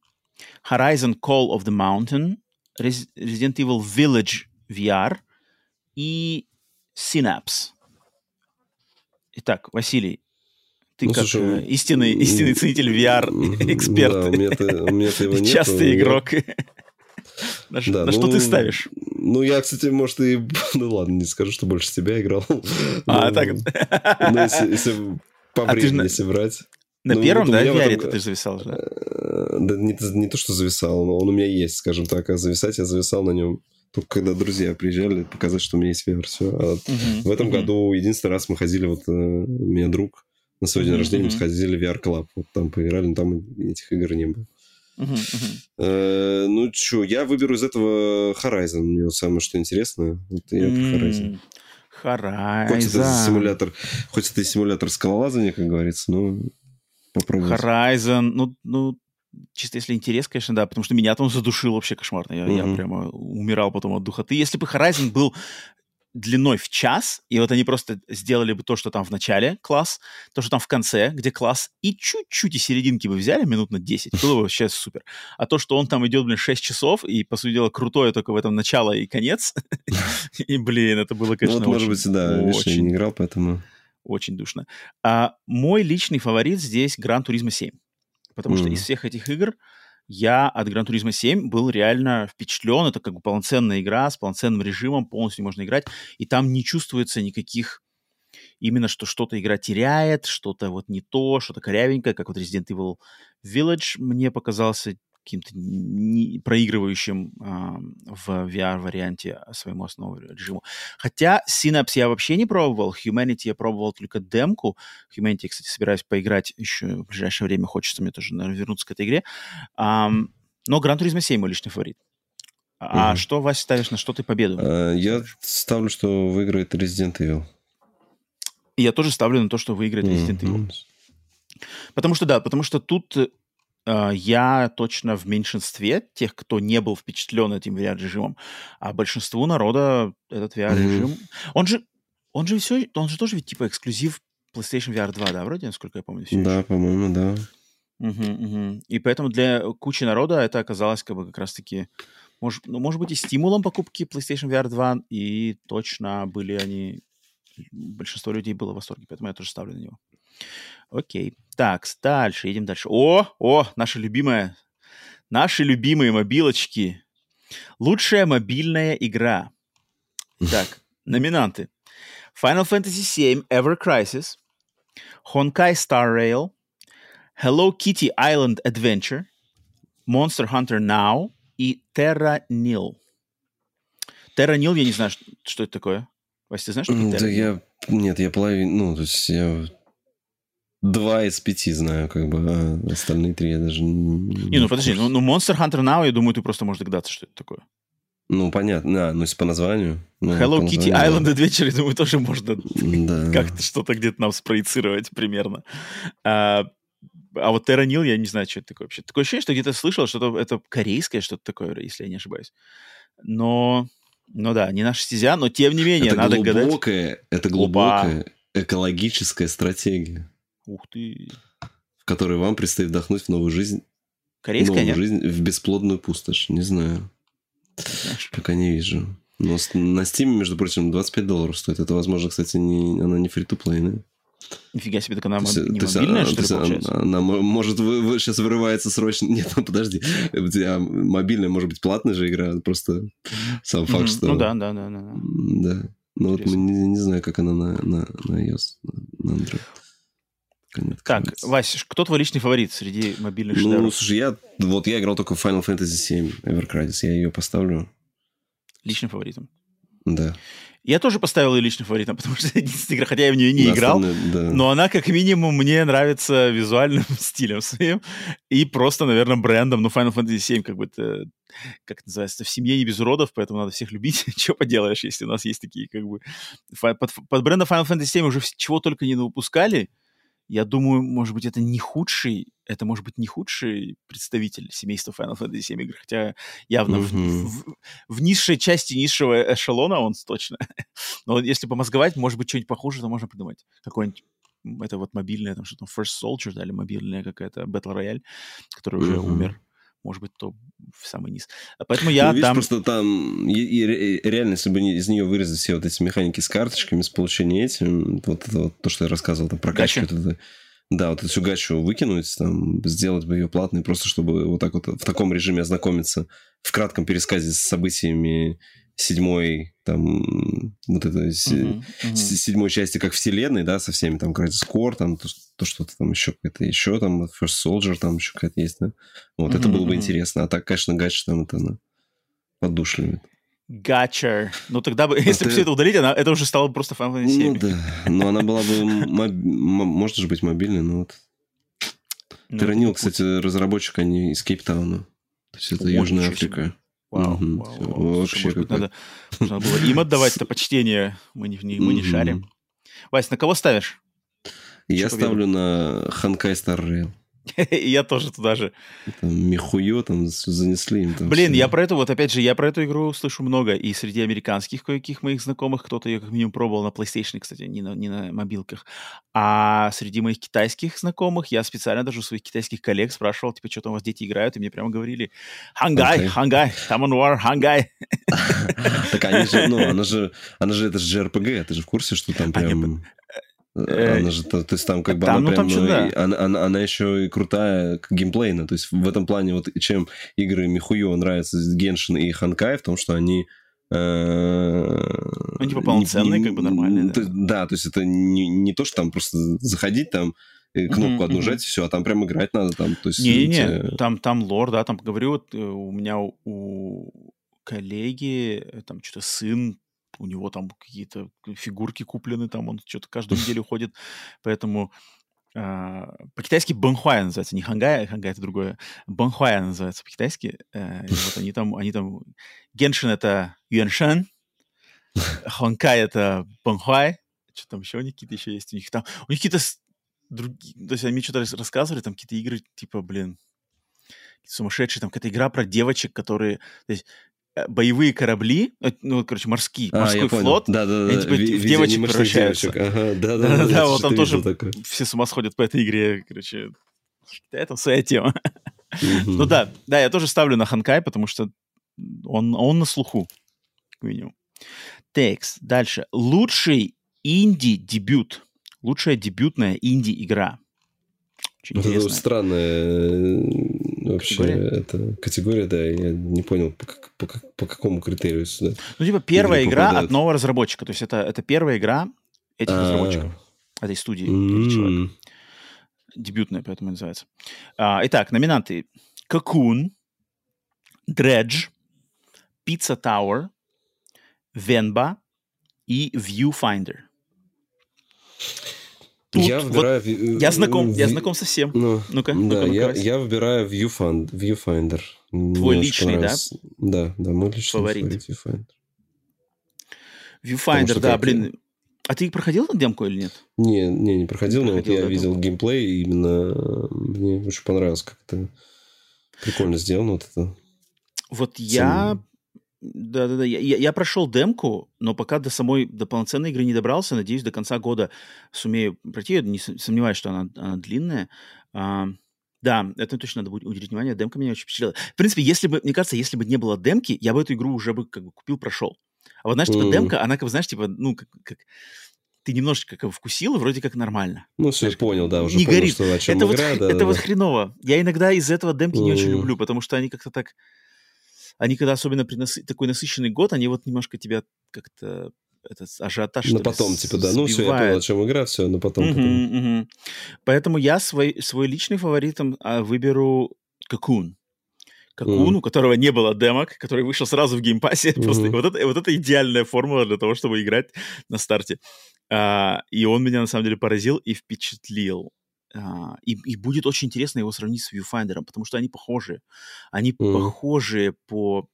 Horizon Call of the Mountain, Resident Evil Village VR и Synapse. Итак, Василий, ты слушай, истинный ценитель VR-эксперт. Да, у меня-то его нет. Частый игрок. На что ты ставишь? Ну, я, кстати, может, и... Ну, ладно, не скажу, что больше тебя играл. Так. Ну, если по времени если брать. На первом, да, VR ты зависал же? Да не то, что зависал, но он у меня есть, скажем так. А зависать я зависал на нем только когда друзья приезжали, показать, что у меня есть VR, все. В этом году единственный раз мы ходили, вот у меня друг на свой день рождения, мы сходили в VR Club. Вот там поиграли, но там этих игр не было. Ну что, я выберу из этого Horizon. У него самое, что интересное. Вот я про Horizon. Хоть это и симулятор скалолазания, как говорится, но попробуем. Horizon, ну, чисто если интерес, конечно, да, потому что меня там задушил вообще кошмарно. Я прямо умирал потом от духоты. Если бы Horizon был длиной в час, и вот они просто сделали бы то, что там в начале класс, то, что там в конце, где класс, и чуть-чуть из серединки бы взяли, минут на 10, было бы вообще супер. А то, что он там идет, блин, 6 часов, и, по сути дела, крутое только в этом начало и конец, и, блин, это было, конечно, очень... Вот, может быть, да, видишь, я не играл, поэтому... Очень душно. Мой личный фаворит здесь Gran Turismo 7, потому что из всех этих игр я от Gran Turismo 7 был реально впечатлен. Это как бы полноценная игра с полноценным режимом, полностью можно играть. И там не чувствуется никаких... Именно что что-то игра теряет, что-то вот не то, что-то корявенькое, как вот Resident Evil Village мне показался каким-то проигрывающим в VR-варианте своему основному режиму. Хотя Synapse я вообще не пробовал, Humanity я пробовал только демку. Humanity я, кстати, собираюсь поиграть еще в ближайшее время, хочется мне тоже, наверное, вернуться к этой игре. Но Gran Turismo 7 мой личный фаворит. А что, Вася, ставишь, на что ты победу? Я ставлю, что выиграет Resident Evil. И я тоже ставлю на то, что выиграет Resident Evil. Потому что тут... Я точно в меньшинстве тех, кто не был впечатлен этим VR-режимом, а большинству народа этот VR-режим... Он же тоже ведь типа эксклюзив PlayStation VR 2, да, вроде, насколько я помню? Да, по-моему, да. И поэтому для кучи народа это оказалось как раз-таки... Может быть, и стимулом покупки PlayStation VR 2, и точно были они... Большинство людей было в восторге, поэтому я тоже ставлю на него. Окей. Так, дальше, едем дальше. Наши любимые мобилочки. Лучшая мобильная игра. Итак, номинанты. Final Fantasy VII Ever Crisis, Honkai Star Rail, Hello Kitty Island Adventure, Monster Hunter Now и Terra Nil. Terra Nil, я не знаю, что это такое. Вася, ты знаешь, что это Terra Nil? Нет, я половину... Ну, то есть я... 2 из 5 знаю, как бы, а остальные 3 я даже не... Ну, подожди, ну Monster Hunter Now, я думаю, ты просто можешь догадаться, что это такое. Ну, понятно, ну, если по названию. Hello Kitty Island Adventure, я думаю, тоже можно как-то что-то где-то нам спроецировать примерно. А вот Terra Nil, я не знаю, что это такое вообще. Такое ощущение, что где-то слышал, что это корейское что-то такое, если я не ошибаюсь. Но да, не наша стезя, но тем не менее, это надо глубокая, гадать. Это глубокая экологическая стратегия. Ух ты. В которой вам предстоит вдохнуть в новую жизнь. Корейская, новую жизнь в бесплодную пустошь. Не знаю. Пока не вижу. Но на Steam, между прочим, $25 стоит. Это, возможно, кстати, она не фри-ту-плейная. Нифига себе, так она мобильная, что ли, получается? Она может сейчас вырывается срочно. Нет, ну подожди. Мобильная, может быть, платная же игра. Просто сам факт, что... Ну да. Но вот не знаю, как она на iOS, на Android. Так, Вась, кто твой личный фаворит среди мобильных шедевров? Ну, слушай, я играл только в Final Fantasy VII Evercriders. Я ее поставлю личным фаворитом. Да. Я тоже поставил ее личным фаворитом, потому что это единственная игра, хотя я в нее не играл, но она как минимум мне нравится визуальным стилем своим и просто, наверное, брендом. Ну, Final Fantasy VII как бы это, как это называется, в семье не без уродов, поэтому надо всех любить. Что поделаешь, если у нас есть такие как бы... Под брендом Final Fantasy VII уже чего только не выпускали. Я думаю, может быть, это может быть не худший представитель семейства Final Fantasy VII игр, хотя явно в низшей части низшего эшелона он точно. Но если помозговать, может быть, что-нибудь похуже, то можно придумать. Какое-нибудь это вот мобильное, там что-то First Soldier, да, или мобильная какая-то Battle Royale, который уже умер. Может быть, то в самый низ. Поэтому я видишь, там... просто там... Реально, если бы из нее вырезать все вот эти механики с карточками, с получением этим, вот это вот то, что я рассказывал, там, про гачу. Да, вот эту всю гачу выкинуть, там, сделать бы ее платной, просто чтобы вот так вот в таком режиме ознакомиться в кратком пересказе с событиями седьмой, там, вот этой седьмой части, как вселенной, да, со всеми, там, Crisis Core, там, то что-то там еще, какая-то еще, там, First Soldier, там еще какая-то есть, да. Вот, это было бы интересно. А так, конечно, гача там, это она поддушливает. Гача. Ну, тогда бы, если бы все это удалить, это уже стало просто Final Fantasy VII. Ну, да. Но она была бы, может же быть, мобильной, но вот. Terra Nil, кстати, разработчик, они из Кейптауна. То есть это Южная Африка. Вау. Вообще, может быть, надо было им отдавать это почтение. Мы не шарим. Вась, на кого ставишь? Я ставлю на Honkai Star Rail. Я тоже туда же. Там михуё, там занесли им. Там блин, все. Я про это, вот опять же, я про эту игру слышу много. И среди американских кое-каких моих знакомых, кто-то ее как минимум пробовал на PlayStation, кстати, не на мобилках. А среди моих китайских знакомых, я специально даже у своих китайских коллег спрашивал, типа, что там у вас дети играют, и мне прямо говорили, Хангай, Тамануар, Хангай. Так они же, ну, она же, это же RPG, это же в курсе, что там прям... Она же, то есть там как бы там, она, ну, прям, там она еще и крутая геймплейно, то есть в этом плане вот чем игры Михуё нравятся Геншин и Ханкай в том, что они типа полноценные, как бы нормальные. Да, то есть это не то, что там просто заходить там кнопку одну жать, и все, а там прям играть надо. Не-не-не, там лор, да, там говорю, вот у меня у коллеги там что-то сын, у него там какие-то фигурки куплены, там он что-то каждую неделю ходит, поэтому по-китайски банхуая называется, не хангай, хангай это другое, банхуая называется по-китайски, вот они там, геншин это юэншэн, хангай это банхуай, что там еще у них какие-то еще есть, у них какие-то другие, то есть они что-то рассказывали, там какие-то игры, типа, блин, сумасшедшие, там какая-то игра про девочек, которые, то есть, боевые корабли, ну, короче, морской флот, да, они типа в девочек превращаются. Ага, да, вот там тоже такое. Все с ума сходят по этой игре, короче. Это своя тема. Ну да, я тоже ставлю на Ханкай, потому что он на слуху, как минимум. Текст. Дальше. Лучший инди-дебют. Лучшая дебютная инди-игра. Вот это странная вообще категория, да, я не понял, по какому критерию сюда. Ну, типа, первая игра попадает от нового разработчика, то есть это первая игра этих разработчиков, этой студии, человека. Дебютная, поэтому называется. Итак, номинанты. Cocoon, Dredge, Pizza Tower, Venba и Viewfinder. Я знаком со всем. Я выбираю Viewfinder. Твой личный, да? Да, мой личный фаворит Viewfinder. Viewfinder, да, блин. А ты проходил демку или нет? Не проходил, но вот я видел геймплей, и именно мне очень понравилось, как это прикольно сделано вот это. Вот я... Да-да-да, я прошел демку, но пока до полноценной игры не добрался, надеюсь, до конца года сумею пройти, я не сомневаюсь, что она длинная. Да, это точно надо будет уделить внимание, демка меня очень впечатлила. В принципе, если бы не было демки, я бы эту игру уже бы как бы купил, прошел. А вот, знаешь, типа демка, она, как бы, знаешь, типа, ну, как ты немножечко как бы вкусил, и вроде как нормально. Ну, все, знаешь, понял, да, уже не понял, горит. Что о чем это игра. Это хреново. Я иногда из-за этого демки не очень люблю, потому что они как-то так... Они, когда особенно такой насыщенный год, они вот немножко тебя как-то этот ажиотаж... На потом, типа, да. Сбивает. Ну, все, я понял, о чем игра, все, на потом. Поэтому я свой личный фаворитом выберу Cocoon. У которого не было демок, который вышел сразу в геймпассе. Просто вот это идеальная формула для того, чтобы играть на старте. И он меня, на самом деле, поразил и впечатлил. И будет очень интересно его сравнить с Viewfinder, потому что они похожи. Они похожи по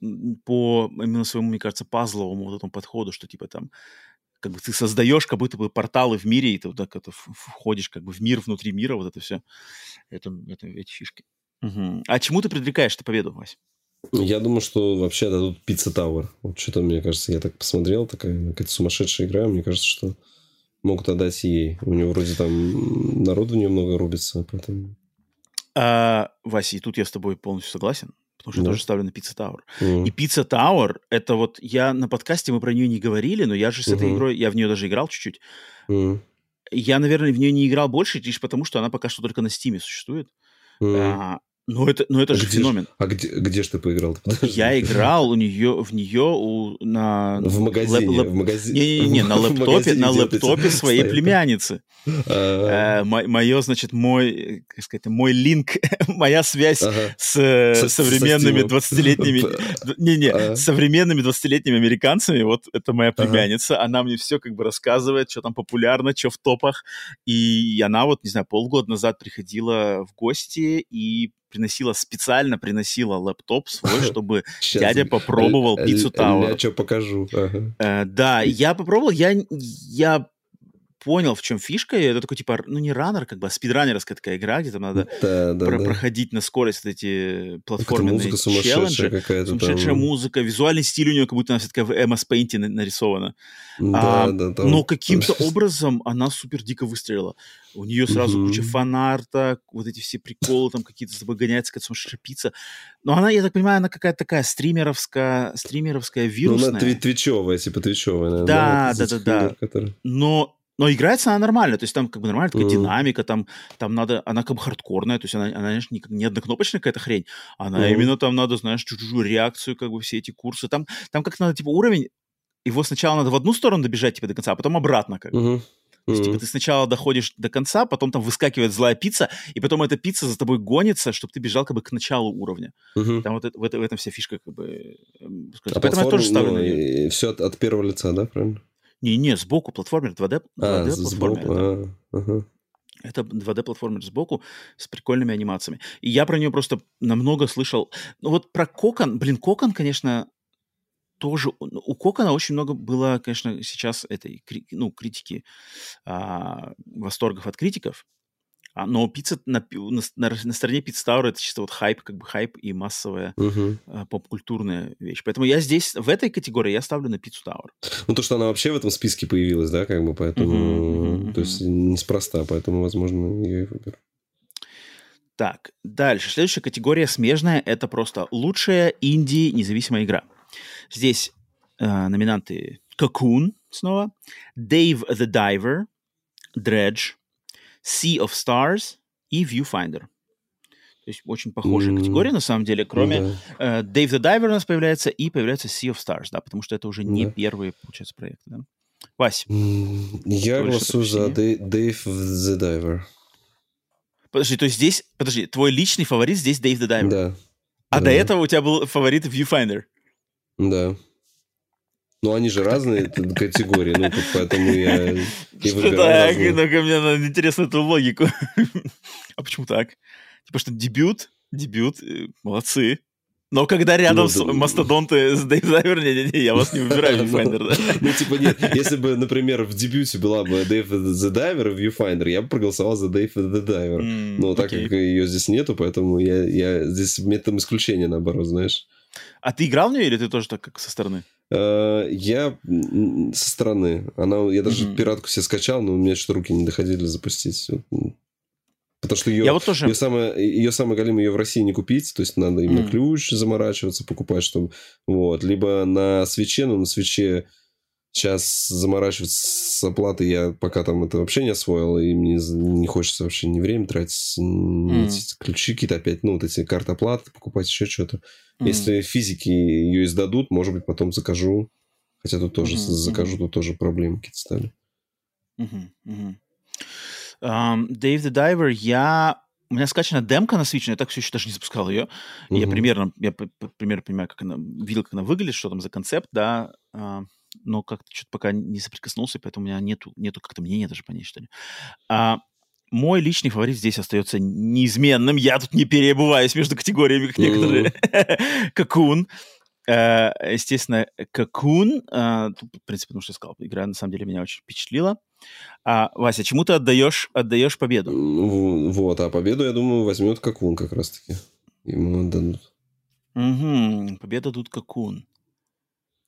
именно своему, мне кажется, пазловому вот этому подходу, что типа там как бы ты создаешь как будто бы порталы в мире, и ты вот так это входишь как бы в мир внутри мира, вот это все. Это эти фишки. А чему ты предрекаешь ты победу, Вась? Я думаю, что вообще дадут Pizza Tower. Вот что-то, мне кажется, я так посмотрел, такая какая-то сумасшедшая игра, мне кажется, что могут отдать ей. У него вроде там народ в нее много рубится, поэтому... Вася, тут я с тобой полностью согласен, потому что я тоже ставлю на Pizza Tower. И Pizza Tower, это вот... Я на подкасте, мы про нее не говорили, но я же с этой игрой... Я в нее даже играл чуть-чуть. Я, наверное, в нее не играл больше, лишь потому, что она пока что только на Steam существует. Но это же феномен. Где же ты поиграл? Я играл в магазине. На лэптопе, своей племянницы. Мой линк, моя связь с современными 20-летними американцами. Вот это моя племянница. Она мне все как бы рассказывает, что там популярно, что в топах. И она вот, не знаю, полгода назад приходила в гости и специально приносила лэптоп свой, чтобы дядя попробовал Pizza Tower. Я что покажу. Да, я попробовал, я понял, в чем фишка. Это такой типа, ну не раннер, как бы, а спидраннерская такая игра, где там надо проходить на скорость эти платформенные челленджи. Музыка сумасшедшая какая-то. Сумасшедшая музыка, визуальный стиль у нее как будто она все-таки в MS Paint нарисована. Но каким-то образом она супер дико выстрелила. У нее сразу куча фанарта, вот эти все приколы, там какие-то загоняются, какая-то сумасшедшая пицца. Но она, я так понимаю, она какая-то такая стримеровская, вирусная. Ну, она твичевая, типа твичевая, наверное. Да. Но играется она нормально, то есть там как бы нормальная такая динамика, там надо, она как бы хардкорная, то есть она знаешь, не однокнопочная какая-то хрень, она именно там надо, знаешь, чужую реакцию, как бы все эти курсы, там как надо, типа, уровень, его сначала надо в одну сторону добежать, типа, до конца, а потом обратно, как бы. То есть, типа, ты сначала доходишь до конца, потом там выскакивает злая пицца, и потом эта пицца за тобой гонится, чтобы ты бежал как бы к началу уровня. Там вот в этом вся фишка, как бы... Поэтому я тоже ставлю на нее. Все от первого лица, да, правильно? Не, сбоку платформер, 2D платформер. Это 2D платформер сбоку с прикольными анимациями. И я про нее просто намного слышал. Ну вот про Кокон, блин, Кокон, конечно, тоже... У Кокона очень много было, конечно, сейчас этой, ну, критики, восторгов от критиков. Но пицца на стороне Pizza Tower это чисто вот хайп, как бы хайп и массовая поп-культурная вещь. Поэтому я здесь, в этой категории, я ставлю на Pizza Tower. Ну, то, что она вообще в этом списке появилась, да, как бы, поэтому... То есть, неспроста, поэтому, возможно, я и выберу. Так, дальше. Следующая категория смежная — это просто лучшая инди-независимая игра. Здесь номинанты Cocoon снова, Dave the Diver, Dredge, Sea of Stars и Viewfinder. То есть очень похожие категории, на самом деле, кроме Dave the Diver у нас появляется, и появляется Sea of Stars, да, потому что это уже не первые, получается, проекты, да? Вась. Я голосую за Dave the Diver. Подожди, то есть здесь, твой личный фаворит здесь Dave the Diver? Да. А до этого у тебя был фаворит Viewfinder? Да. Ну, они же разные категории, ну, поэтому я и выбираю разные. Ну, мне интересна эту логику. А почему так? Типа, что дебют, молодцы. Но когда рядом с мастодонты с Дейв Дайвер, не-не-не, я вас не выбираю в Viewfinder, да? Ну, типа, нет, если бы, например, в дебюте была бы Dave the Diver и Viewfinder, я бы проголосовал за Dave the Diver. Но так как ее здесь нету, поэтому я здесь, у меня там исключение, наоборот, знаешь. А ты играл в нее или ты тоже так, как со стороны? Я со стороны. Я даже пиратку себе скачал, но у меня что-то руки не доходили запустить. Потому что ее самое голимое, ее в России не купить, то есть надо именно ключ заморачиваться, покупать, чтобы... Вот. Либо на свече, но на свече сейчас заморачиваться с оплатой я пока там это вообще не освоил, и мне не хочется вообще ни время тратить, ни ключи какие-то опять, ну, вот эти карты оплаты покупать, еще что-то. Если физики ее издадут, может быть, потом закажу. Хотя тут тоже закажу, тут тоже проблемы какие-то стали. Dave the Diver, у меня скачана демка на Switch, но я так все еще даже не запускал ее. И я примерно понимаю, как она, видел, как она выглядит, что там за концепт, да, но как-то что-то пока не соприкоснулся, поэтому у меня нету как-то мнения даже по ней, что ли. Мой личный фаворит здесь остается неизменным. Я тут не переобуваюсь между категориями, как некоторые. Cocoon. Естественно, Cocoon, в принципе, потому что я сказал, игра на самом деле меня очень впечатлила. Вася, чему ты отдаешь победу? Вот, а победу, я думаю, возьмет Cocoon как раз-таки. Ему отдадут. Угу, победу дадут Cocoon.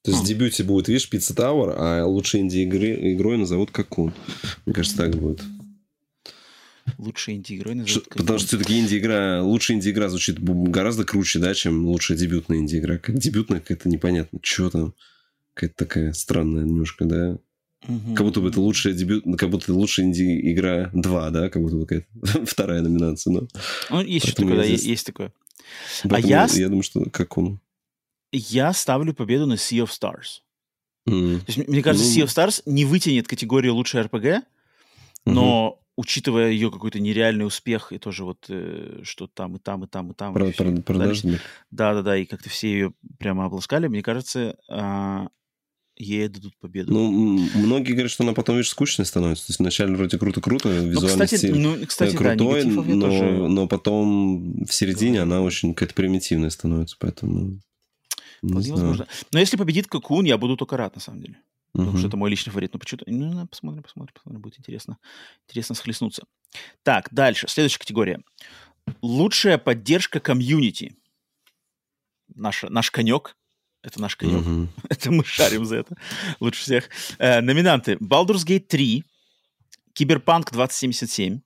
То есть в дебюте будет, видишь, Pizza Tower, а лучшей инди-игрой назовут Cocoon. Мне кажется, так будет. Лучшей инди-игрой назовут Cocoon. Потому что все-таки инди-игра, лучшая инди-игра звучит гораздо круче, да, чем лучшая дебютная инди-игра. Как дебютная какая-то непонятно, что там. Какая-то такая странная немножко, да. Как будто бы это лучшая как будто лучшая инди-игра 2, да, как будто бы какая-то вторая номинация. Но... Ну, есть что-то такое, да, есть такое. Поэтому я думаю, что Cocoon. Я ставлю победу на Sea of Stars. То есть, мне кажется, Sea of Stars не вытянет категорию лучшей RPG, но, учитывая ее какой-то нереальный успех, и тоже вот что там, и там, и там, и там. Продажник. Да-да-да, и как-то все ее прямо обласкали. Мне кажется, ей дадут победу. Ну, многие говорят, что она потом, видишь, скучной становится. То есть вначале вроде круто-круто, визуальный стиль крутой, да, но потом в середине она очень какая-то примитивная становится, поэтому... Вполне возможно. Но если победит Cocoon, я буду только рад, на самом деле. Потому что это мой личный фаворит. Но почему-то... Ну, посмотрим. Будет интересно. Интересно схлестнуться. Так, дальше. Следующая категория. Лучшая поддержка комьюнити. Наш конек. Это наш конек. Это мы шарим за это. Лучше всех. Номинанты. Baldur's Gate 3. Cyberpunk 2077.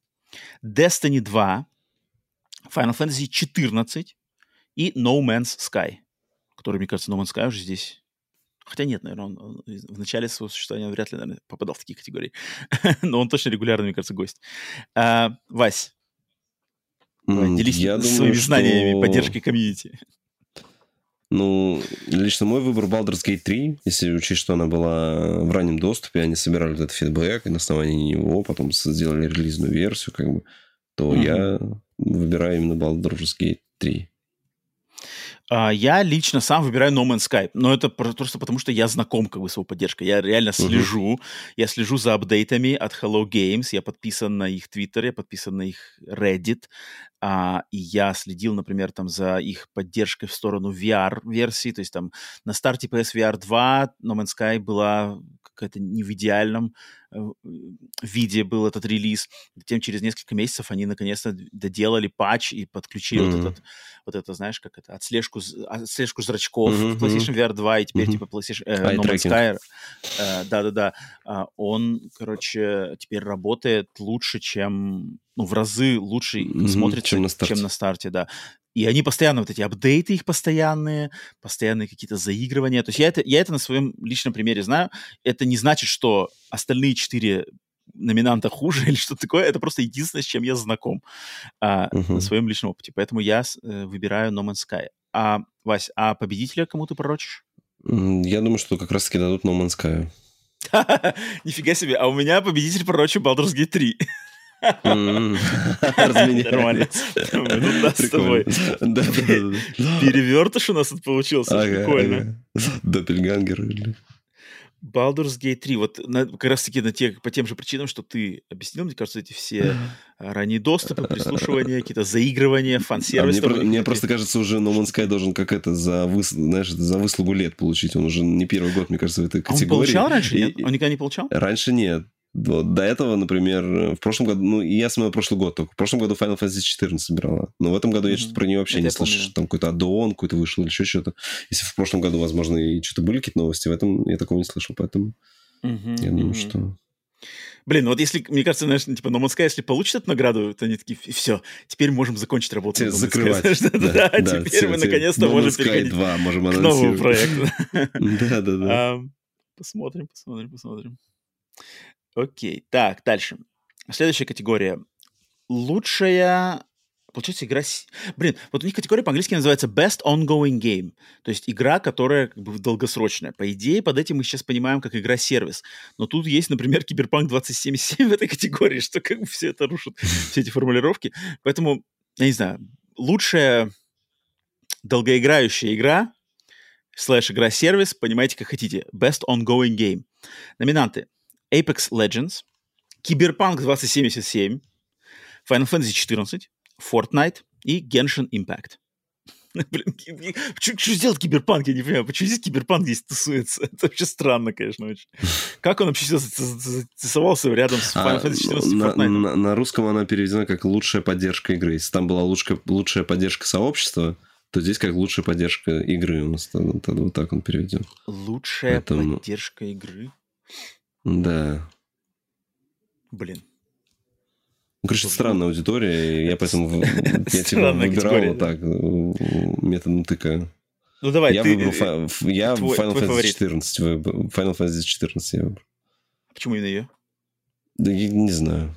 Destiny 2. Final Fantasy 14. И No Man's Sky. Который, мне кажется, No Man's Sky уже здесь... Хотя нет, наверное, он в начале своего существования вряд ли, наверное, попадал в такие категории. Но он точно регулярно, мне кажется, гость. Вась, делись своими знаниями поддержки комьюнити. Ну, лично мой выбор Baldur's Gate 3, если учесть, что она была в раннем доступе, они собирали этот фидбэк, и на основании него потом сделали релизную версию, как бы, то я выбираю именно Baldur's Gate 3. Я лично сам выбираю No Man's Sky, но это просто потому, что я знаком как бы с его поддержкой. Я реально слежу, я слежу за апдейтами от Hello Games, я подписан на их Twitter, я подписан на их Reddit, и я следил, например, там за их поддержкой в сторону VR-версии, то есть там на старте PSVR 2 No Man's Sky была какая-то не в идеальном виде был этот релиз. Затем через несколько месяцев они наконец-то доделали патч и подключили вот это, знаешь, как это, отслежку зрачков в PlayStation VR 2, и теперь типа PlayStation No Man's Sky. Да-да-да. Он, короче, теперь работает лучше, чем... Ну, в разы лучше смотрится, чем на старте, да. И они постоянно, вот эти апдейты их постоянные какие-то заигрывания. То есть я это на своем личном примере знаю. Это не значит, что остальные 4 номинанта хуже или что-то такое. Это просто единственное, с чем я знаком на своем личном опыте. Поэтому я выбираю No Man's Sky. Вась, а победителя кому ты пророчишь? Я думаю, что как раз-таки дадут No Man's Sky. Нифига себе. А у меня победитель пророчил Baldur's Gate 3. Нормально. Ну да, с тобой. Перевертыш у нас тут получился. Прикольно. Доппельгангер. Baldur's Gate 3, вот как раз-таки по тем же причинам, что ты объяснил, мне кажется, эти все ранние доступы, прислушивания, какие-то заигрывания, фан-сервисы. Мне просто кажется, уже No Man's Sky должен как это за выслугу лет получить. Он уже не первый год, мне кажется, в этой категории. Он получал раньше, нет? Он никогда не получал? Раньше нет. До этого, например, в прошлом году, я смотрел прошлый год только, в прошлом году Final Fantasy 14 собирала, но в этом году я что-то про нее вообще это не слышал, что там какой-то аддон какой-то вышел или еще что-то. Если в прошлом году, возможно, и что-то были какие-то новости, в этом я такого не слышал, поэтому я думаю, что... Блин, вот если, мне кажется, знаешь, типа, No Man's Sky, если получит эту награду, то они такие, все, теперь можем закончить работу. Теперь закрывать. Да, теперь мы наконец-то можем переходить к новому проекту. Да. Посмотрим. Окей, так, дальше. Следующая категория. Лучшая... Получается, игра... Блин, вот у них категория по-английски называется Best Ongoing Game. То есть игра, которая как бы долгосрочная. По идее, под этим мы сейчас понимаем, как игра-сервис. Но тут есть, например, Cyberpunk 2077 в этой категории, что как бы все это рушит, все эти формулировки. Поэтому, я не знаю, лучшая долгоиграющая игра, /игра-сервис, понимаете, как хотите. Best Ongoing Game. Номинанты. Apex Legends, Cyberpunk 2077, Final Fantasy 14, Fortnite и Genshin Impact. Блин, что сделать Cyberpunk? Я не понимаю, почему здесь Cyberpunk здесь тусуется? Это вообще странно, конечно, очень. Как он вообще затесовался рядом с Final Fantasy 14 и Fortnite? На русском она переведена как «лучшая поддержка игры». Если там была лучшая поддержка сообщества, то здесь как «лучшая поддержка игры». У нас тогда вот так он переведен. Лучшая поддержка игры... Да. Блин. Короче, странная аудитория, я поэтому выбирал вот так, методом тыка. Ну давай, я выбрал Final Fantasy 14. Final Fantasy 14 я выбрал. Почему именно ее? Да я не знаю.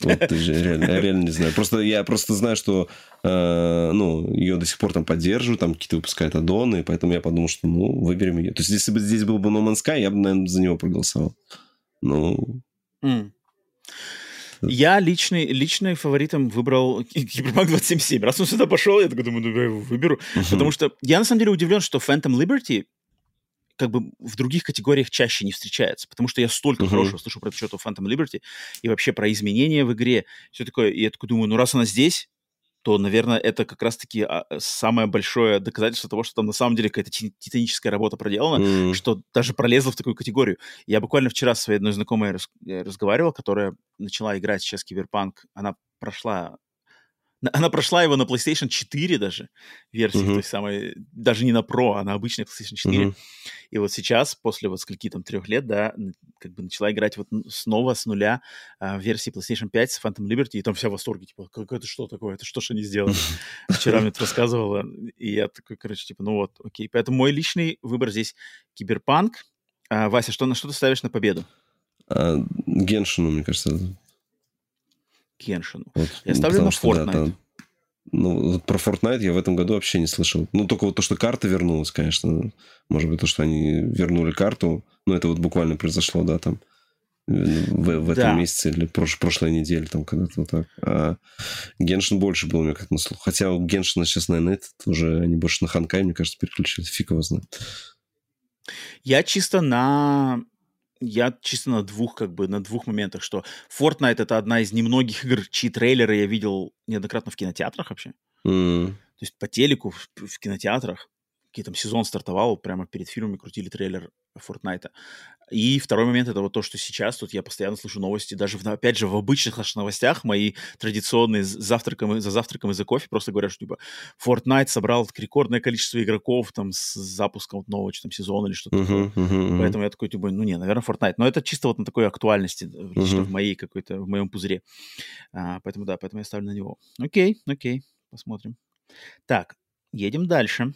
Вот, я реально не знаю. Я просто знаю, что ее до сих пор там поддерживают, там какие-то выпускают аддоны, поэтому я подумал, что выберем ее. То есть, если бы здесь был бы No Man's Sky, я бы, наверное, за него проголосовал. Я личным фаворитом выбрал Cyberpunk 2077. Раз он сюда пошел, я такой думаю, я его выберу. Потому что я, на самом деле, удивлен, что Phantom Liberty как бы в других категориях чаще не встречается, потому что я столько хорошего слышу про что-то Phantom Liberty и вообще про изменения в игре, все такое. И я такой думаю, раз она здесь, то, наверное, это как раз-таки самое большое доказательство того, что там на самом деле какая-то титаническая работа проделана, что даже пролезла в такую категорию. Я буквально вчера со своей одной знакомой разговаривал, которая начала играть сейчас Cyberpunk. Она прошла его на PlayStation 4 даже, версии той самой, даже не на Pro, а на обычной PlayStation 4. И вот сейчас, после вот скольки там 3 лет, да, как бы начала играть вот снова с нуля в версии PlayStation 5 с Phantom Liberty, и там вся в восторге, типа, как это что такое, это что ж они сделали? Вчера мне это рассказывала, и я такой, короче, типа, окей. Поэтому мой личный выбор здесь Cyberpunk. Вася, на что ты ставишь на победу? Геншину, мне кажется, Геншину. Вот, я ставлю на Fortnite. Про Fortnite я в этом году вообще не слышал. Только вот то, что карта вернулась, конечно. Может быть, то, что они вернули карту. Это вот буквально произошло, да, там в этом месяце или прошлой неделе, там когда-то вот так. А Геншин больше был у меня как на слуху. Хотя у Геншина сейчас, наверное, уже они больше на Ханкай, мне кажется, переключились. Фиг его знает. Я чисто на двух, как бы, на двух моментах, что Fortnite — это одна из немногих игр, чьи трейлеры я видел неоднократно в кинотеатрах вообще. То есть по телеку, в кинотеатрах. Какие там сезон стартовал, прямо перед фильмами крутили трейлер Fortnite. И второй момент — это вот то, что сейчас тут я постоянно слышу новости, даже, опять же, в обычных наших новостях мои традиционные за завтраком и за кофе просто говорят, что, типа, Fortnite собрал рекордное количество игроков там с запуском нового сезона или что-то такое. Поэтому я такой, типа, наверное, Fortnite. Но это чисто вот на такой актуальности, лично в моем пузыре. Поэтому я ставлю на него. Окей, посмотрим. Так, едем дальше.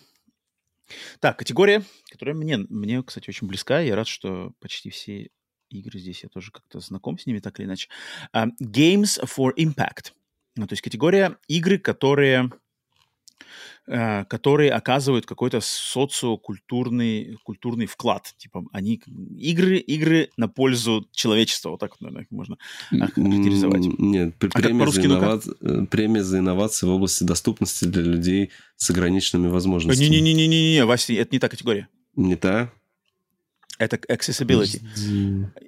Так, категория, которая мне, кстати, очень близка. Я рад, что почти все игры здесь я тоже как-то знаком с ними, так или иначе. Games for Impact. То есть категория игры, которые оказывают какой-то социокультурный вклад. Типа они игры на пользу человечества. Вот так вот, наверное, можно характеризовать. Нет, премия за инновации в области доступности для людей с ограниченными возможностями. Не-не-не, Вася, это не та категория. Не та? Это accessibility.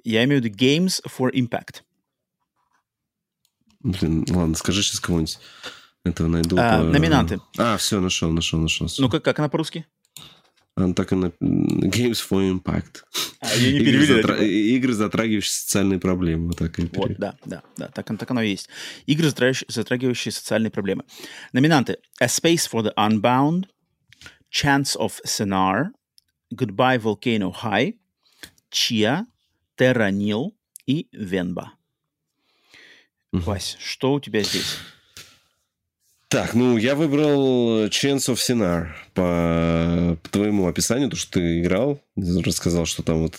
Я имею в виду games for impact. Блин, ладно, скажи сейчас кого-нибудь. Это найду. Номинанты. Все, нашел. Ну, как она по-русски? Так и на Games for Impact. Ее не перевели. Игры, затрагивающие социальные проблемы. Вот, так и вот, да. Так оно и есть. Игры, затрагивающие социальные проблемы. Номинанты. A Space for the Unbound, Chance of Senar, Goodbye Volcano High, Chia, Terra Nil и Venba. Вась, что у тебя здесь? Так, я выбрал Chance of Senar по твоему описанию, то, что ты играл. Рассказал, что там вот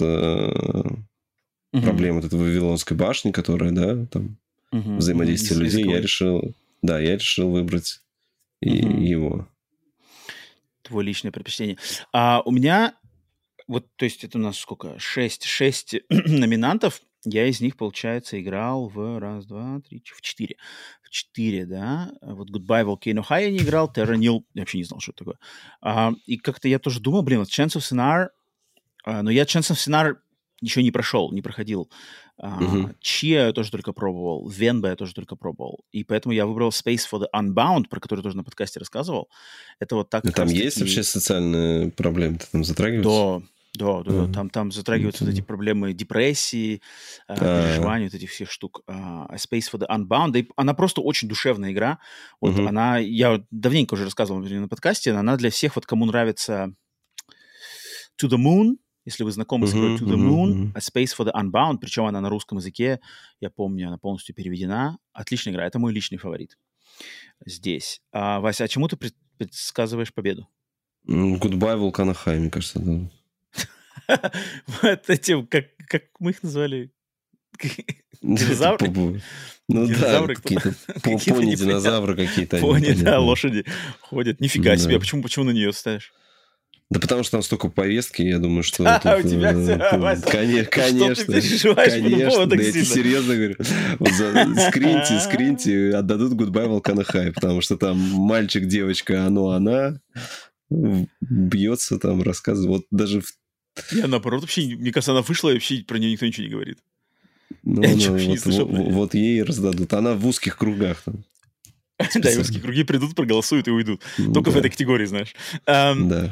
проблема этой Вавилонской башни, которая, там взаимодействие людей. Я решил выбрать его. Твое личное предпочтение. У меня, это у нас сколько? 6 номинантов. Я из них, получается, играл в 4. В 4, да. Вот Goodbye Volcano High я не играл, Terra Nil, я вообще не знал, что это такое. И как-то я тоже думал, Chance of Senar... но я Chance of Senar еще не прошел, не проходил. Chia я тоже только пробовал, Venba я тоже только пробовал. И поэтому я выбрал Space for the Unbound, про который тоже на подкасте рассказывал. Это вот так... Там есть вообще социальные проблемы? Ты там затрагиваешься? Да. Там затрагиваются вот эти проблемы депрессии, переживания, вот этих всех штук. Space for the Unbound. И она просто очень душевная игра. Вот она, я давненько уже рассказывал на подкасте, она для всех, кому нравится To the Moon, если вы знакомы с игрой To the Moon, Space for the Unbound, причем она на русском языке, я помню, она полностью переведена. Отличная игра, это мой личный фаворит здесь. Вася, а чему ты предсказываешь победу? Goodbye Volcano High, мне кажется, да. Вот этим, как мы их назвали? Динозавры? Динозавры, какие-то пони, динозавры какие-то. Пони, да, лошади ходят. Нифига себе, почему на нее ставишь? Да потому что там столько повестки, я думаю, что... у тебя все, конечно. Что ты переживаешь по поводу так сильно? Да я тебе серьезно говорю. Скриньте, отдадут Goodbye Volcano High, потому что там мальчик, девочка, она бьется, там рассказывает. Вот даже... Я наоборот вообще, мне кажется, она вышла, и вообще про нее никто ничего не говорит. Вот ей раздадут. Она в узких кругах там. Да, и узкие круги придут, проголосуют и уйдут. Только в этой категории, знаешь.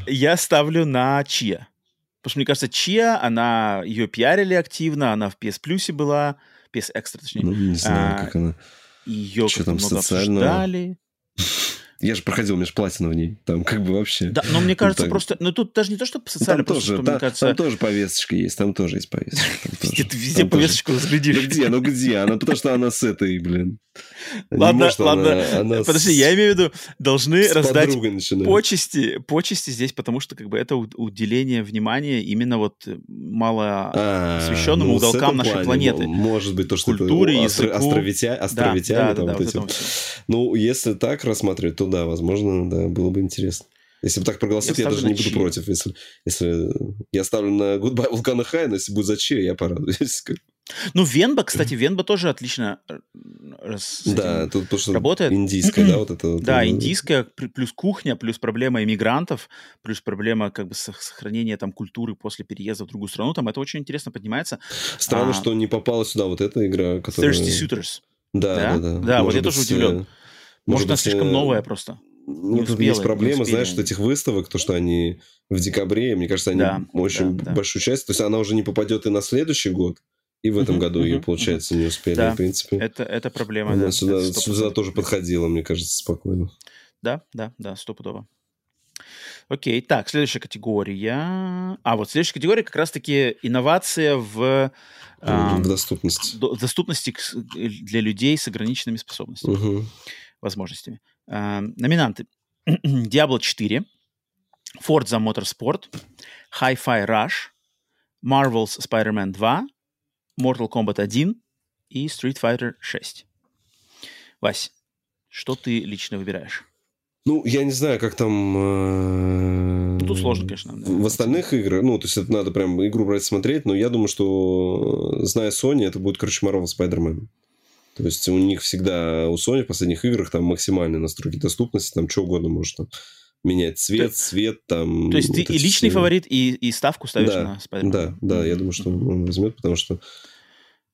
Я ставлю на Chia. Потому что, мне кажется, Chia, она ее пиарили активно, она в PS Plus была, PS Extra, точнее. Не знаю, как она. Ее как-то много обсуждали. Я же проходил, у меня же платина в ней. Там как бы вообще... Да, но мне кажется, просто... тут даже не то, что социально, просто, что, мне кажется... Там тоже повесточка есть, Везде повесточку разглядишь. Где? Она, потому что она с этой, блин. Ладно. Подожди, я имею в виду, должны раздать почести здесь, потому что это уделение внимания именно мало освещенному уголкам нашей планеты. Может быть, то, что культуре, островитяне. Если так рассматривать, то да, возможно, да, было бы интересно. Если бы так проголосовать, я даже не буду против. Если я ставлю на Goodbye Volcano High, но если будет за Чи, я порадуюсь. Венба, кстати, тоже отлично работает. Индийская, индийская, плюс кухня, плюс проблема иммигрантов, плюс проблема сохранения культуры после переезда в другую страну. Там это очень интересно поднимается. Странно, что не попала сюда эта игра, которая... Thirsty Suitors. Да. Да, я тоже удивлен. Может, она слишком новая просто. Есть проблема, знаешь, этих выставок, то, что они в декабре, мне кажется, они очень большую часть... То есть она уже не попадет и на следующий год, и в этом году ее, получается, не успели, в принципе. Это проблема, она сюда тоже подходила, мне кажется, спокойно. Да, стопудово. Окей, так, следующая категория. Следующая категория как раз-таки инновация в доступности. В доступности для людей с ограниченными способностями, возможностями. Номинанты. Diablo 4, Forza Motorsport, Hi-Fi Rush, Marvel's Spider-Man 2, Mortal Kombat 1 и Street Fighter 6. Вась, что ты лично выбираешь? Я не знаю, как там... Тут сложно, конечно. В остальных играх, то есть это надо прям игру брать смотреть, но я думаю, что, зная Sony, это будет, Marvel's Spider-Man. То есть у них всегда, у Sony в последних играх там максимальные настройки доступности, там что угодно может там менять цвет там... То есть ты и личный фаворит, и ставку ставишь на Spider-Man? Да, я думаю, что он возьмет, потому что,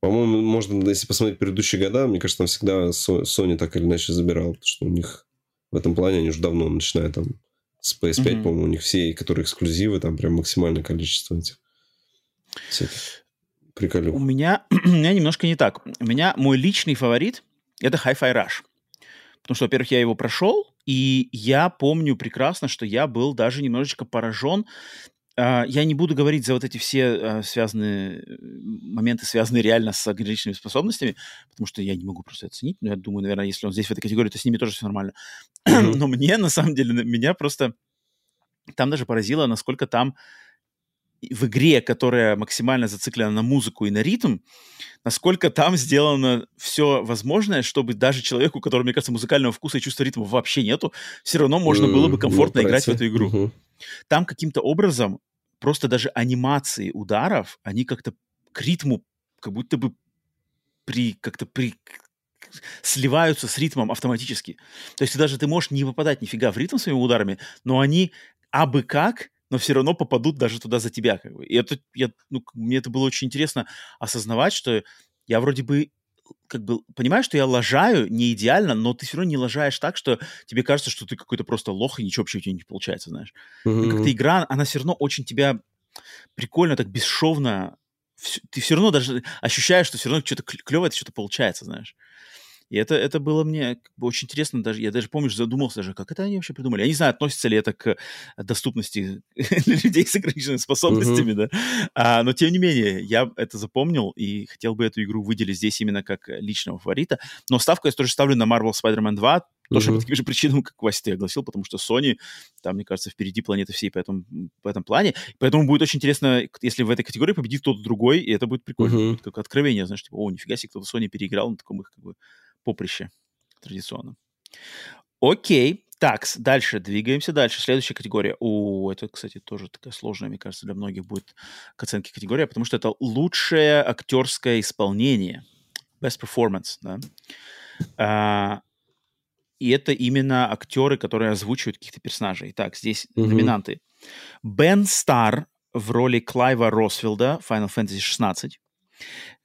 по-моему, можно, если посмотреть предыдущие года, мне кажется, там всегда Sony так или иначе забирал, потому что у них в этом плане, они уже давно начинают там с PS5, по-моему, у них все, которые эксклюзивы, там прям максимальное количество этих всяких приколюх. У меня немножко не так. У меня мой личный фаворит — это Hi-Fi Rush. Потому что, во-первых, я его прошел, и я помню прекрасно, что я был даже немножечко поражен. Я не буду говорить за вот эти все связанные моменты, связанные реально с ограниченными способностями, потому что я не могу просто оценить. Но я думаю, наверное, если он здесь в этой категории, то с ними тоже все нормально. Но мне, на самом деле, меня просто там даже поразило, насколько там в игре, которая максимально зациклена на музыку и на ритм, насколько там сделано все возможное, чтобы даже человеку, у которого, мне кажется, музыкального вкуса и чувства ритма вообще нету, все равно можно было бы комфортно играть в эту игру. Там каким-то образом просто даже анимации ударов, они как-то к ритму как будто бы сливаются с ритмом автоматически. То есть даже ты можешь не попадать нифига в ритм своими ударами, но они абы как... но все равно попадут даже туда за тебя. Как бы. И это, мне это было очень интересно осознавать, что я вроде бы, как бы, понимаю, что я лажаю не идеально, но ты все равно не лажаешь так, что тебе кажется, что ты какой-то просто лох, и ничего вообще у тебя не получается, знаешь. Mm-hmm. Как-то игра, она все равно очень тебя прикольно, так бесшовно. Ты все равно даже ощущаешь, что все равно что-то клевое, что-то получается, знаешь. И это было мне как бы очень интересно. Даже, я даже, помнишь, задумался даже, как это они вообще придумали. Я не знаю, относится ли это к доступности для людей с ограниченными способностями, да. Но, тем не менее, я это запомнил и хотел бы эту игру выделить здесь именно как личного фаворита. Но ставку я тоже ставлю на Marvel Spider-Man 2, тоже по таким же причинам, как Вася ты огласил, потому что Sony, там, мне кажется, впереди планеты всей в этом плане. Поэтому будет очень интересно, если в этой категории победит кто-то другой, и это будет прикольно. Будет как откровение, знаешь, типа, о, нифига себе, кто-то Sony переиграл на таком их, как бы, поприще традиционно. Окей, так, дальше, двигаемся дальше. Следующая категория. Это, кстати, тоже такая сложная, мне кажется, для многих будет к оценке категория, потому что это лучшее актерское исполнение. Best performance, да. И это именно актеры, которые озвучивают каких-то персонажей. Итак, здесь номинанты. Бен Старр в роли Клайва Росфилда, Final Fantasy 16.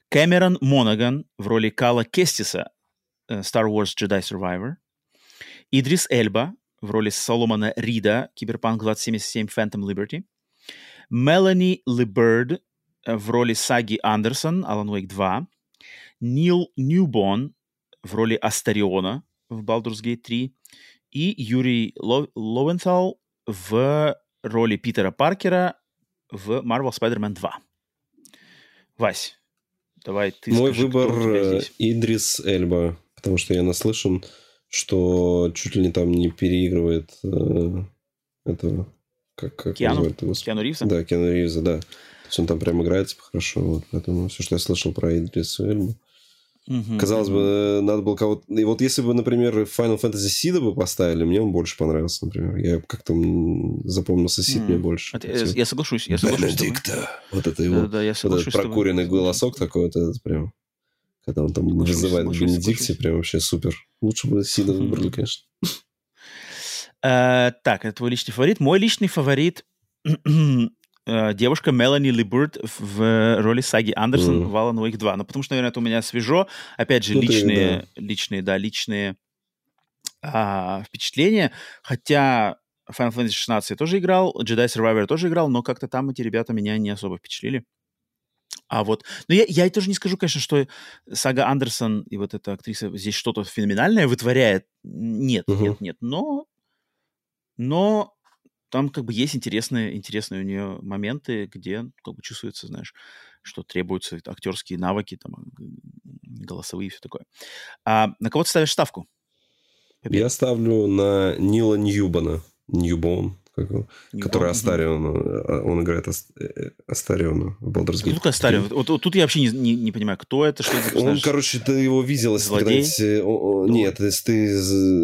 Кэмерон Монаган в роли Кала Кестиса, Star Wars Jedi Survivor. Идрис Эльба в роли Соломона Рида, Киберпанк 2077 Phantom Liberty. Мелани Либерд в роли Саги Андерсон, Alan Wake 2. Нил Ньюбон в роли Астариона в Baldur's Gate 3. И Юрий Ловентал в роли Питера Паркера в Marvel Spider-Man 2. Вась, давай ты мой скажи, выбор Идрис Эльба. Потому что я наслышан, что чуть ли не там не переигрывает этого... Как Киану? Киану Ривза? Да, Киану Ривза, да. То есть он там прям играет типа, хорошо. Вот. Поэтому все, что я слышал про Идриса Эльбу. Казалось бы, надо было кого-то... И вот если бы, например, Final Fantasy Сида бы поставили, мне он больше понравился, например. Я как-то запомнился Сид мне больше. Я соглашусь. Бенедикта. Вот это его. Да, я соглашусь. Вот этот прокуренный голосок такой, вот этот прям... Когда он там вызывает Бенедикте, прям вообще супер. Лучше бы Сида выбрали, конечно. Так, это твой личный фаворит. Мой личный фаворит девушка Мелани Либерд в роли Саги Андерсон в Alan Wake 2. Ну, потому что, наверное, это у меня свежо. Опять же, личные впечатления. Хотя Final Fantasy 16 я тоже играл, Jedi Survivor я тоже играл, но как-то там эти ребята меня не особо впечатлили. А вот, но я тоже не скажу, конечно, что Сага Андерсон и вот эта актриса здесь что-то феноменальное вытворяет. Нет. Но там как бы есть интересные у нее моменты, где как бы чувствуется, знаешь, что требуются актерские навыки, там, голосовые и все такое. А на кого ты ставишь ставку? Я ставлю на Нила Ньюбона. Который Астарион, он играет Астариона в Baldur's Gate. Астарион. Вот тут я вообще не понимаю, кто это, что это. Он, короче, ты его видел, если ты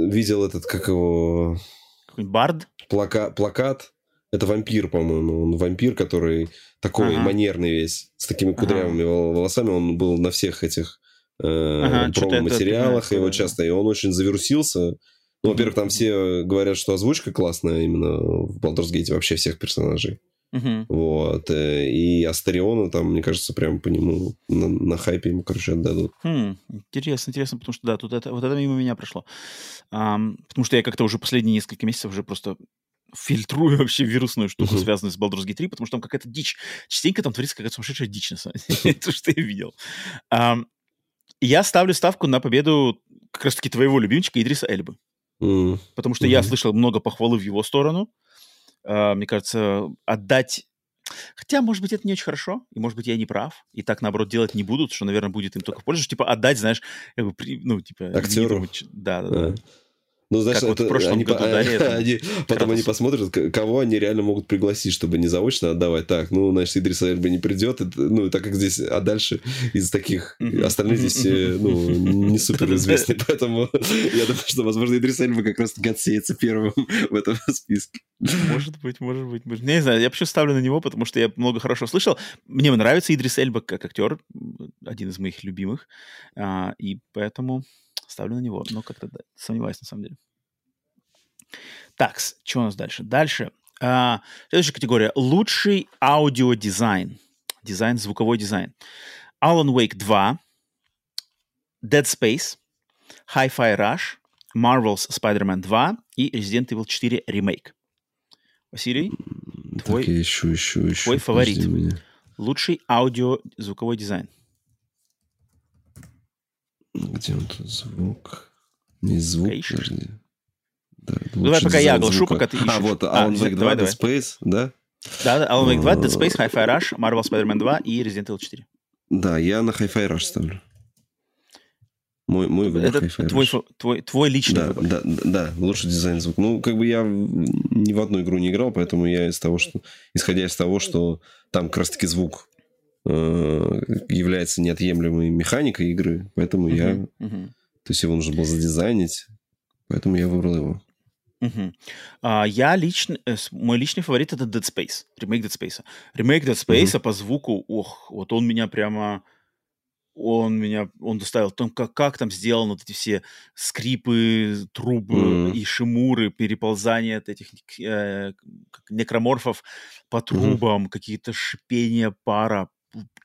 видел этот, как его... Какой-нибудь бард? Плакат. Это вампир, по-моему. Он вампир, который такой манерный весь, с такими кудрявыми волосами. Он был на всех этих промо-материалах, его часто, и он очень завирусился. Ну, во-первых, там все говорят, что озвучка классная именно в Baldur's Gate вообще всех персонажей. Uh-huh. Вот. И Астериона там, мне кажется, прям по нему на хайпе ему, короче, отдадут. Интересно, интересно, потому что, да, тут это, вот это мимо меня прошло. Потому что я как-то уже последние несколько месяцев уже просто фильтрую вообще вирусную штуку, связанную с Baldur's Gate 3, потому что там какая-то дичь. Частенько там творится какая-то сумасшедшая дичь, на самом деле. То, что я видел. Я ставлю ставку на победу как раз-таки твоего любимчика Идриса Эльбы. Потому что я слышал много похвалы в его сторону. Мне кажется, отдать... Хотя, может быть, это не очень хорошо, и, может быть, я не прав, и так, наоборот, делать не будут, что, наверное, будет им только в пользу. Типа, отдать, знаешь, как бы, ну, типа... Актеру. Да-да-да. Ну, знаешь, как это, вот в прошлом году дали. Потом они посмотрят, кого они реально могут пригласить, чтобы не заочно отдавать. Так, ну, значит, Идрис Эльба не придет, ну, так как здесь, а дальше из таких остальных здесь, ну, не суперизвестны. Поэтому я думаю, что, возможно, Идрис Эльба как раз-таки отсеется первым в этом списке. Может быть, может быть. Я не знаю, я вообще ставлю на него, потому что я много хорошо слышал. Мне нравится Идрис Эльба как актер, один из моих любимых, и поэтому... Ставлю на него, но как-то да, сомневаюсь на самом деле. Так, что у нас дальше? Дальше. Следующая категория. Лучший аудиодизайн. Дизайн, звуковой дизайн. Alan Wake 2, Dead Space, Hi-Fi Rush, Marvel's Spider-Man 2 и Resident Evil 4 Remake. Василий, твой, так я ищу, твой фаворит. Лучший аудио-звуковой дизайн. Где он тут звук? Не звук, подожди. Да, давай пока я оглашу, звука. Пока ты ищешь. А, вот, Alan Wake 2, Dead Space, да? Да, Alan Wake 2, Dead Space, Hi-Fi Rush, Marvel Spider-Man 2 и Resident Evil 4. Да, я на Hi-Fi Rush ставлю. Мой выбор Hi-Fi Rush. Твой личный выбор. Да, лучший дизайн звука. Ну, как бы я ни в одну игру не играл, поэтому я исходя из того, что там как раз-таки звук является неотъемлемой механикой игры, поэтому то есть его нужно было задизайнить, поэтому я выбрал его. Мой личный фаворит — это Dead Space, ремейк Dead Space. Ремейк Dead Space по звуку, вот он меня прямо... Он доставил, как там сделаны вот эти все скрипы, трубы и шимуры, переползания от этих некроморфов по трубам, какие-то шипения пара.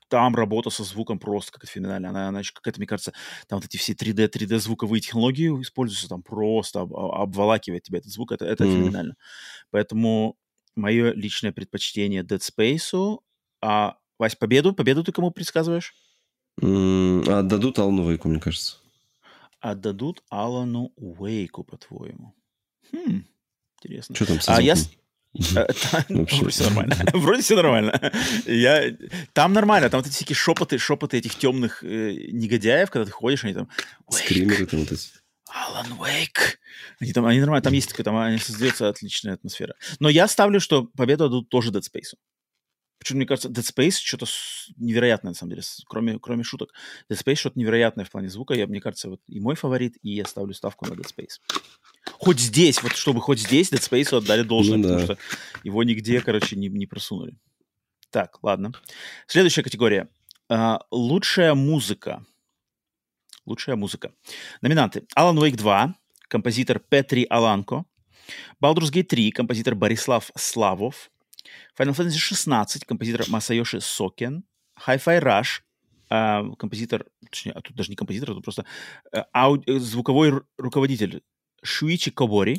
Там работа со звуком просто как-то феноменальная. Она как-то, мне кажется, там вот эти все 3D звуковые технологии используются, там просто обволакивает тебя этот звук. Это феноменально. Поэтому мое личное предпочтение Dead Space. А, Вась, победу ты кому предсказываешь? Отдадут Алану Уэйку, мне кажется. Отдадут Алану Уэйку, по-твоему. Интересно. Что там со звуком? Вроде все нормально. Там нормально. Там вот эти всякие шепоты этих темных негодяев, когда ты ходишь, они там... Скримеры там вот эти. Alan Wake. Они нормально. Там есть такое, там создается отличная атмосфера. Но я ставлю, что победу отдадут тоже Dead Space. Почему, мне кажется, Dead Space что-то невероятное, на самом деле, кроме шуток. Dead Space что-то невероятное в плане звука. Мне кажется, вот и мой фаворит, и я ставлю ставку на Dead Space. Чтобы Dead Space отдали должное, потому что его нигде, короче, не просунули. Так, ладно. Следующая категория. Лучшая музыка. Лучшая музыка. Номинанты. Alan Wake 2, композитор Петри Аланко. Baldur's Gate 3, композитор Борислав Славов. Final Fantasy 16, композитор Масаёши Сокен. Hi-Fi Rush, композитор... Точнее, тут даже не композитор, тут просто звуковой руководитель Шуичи Кобори.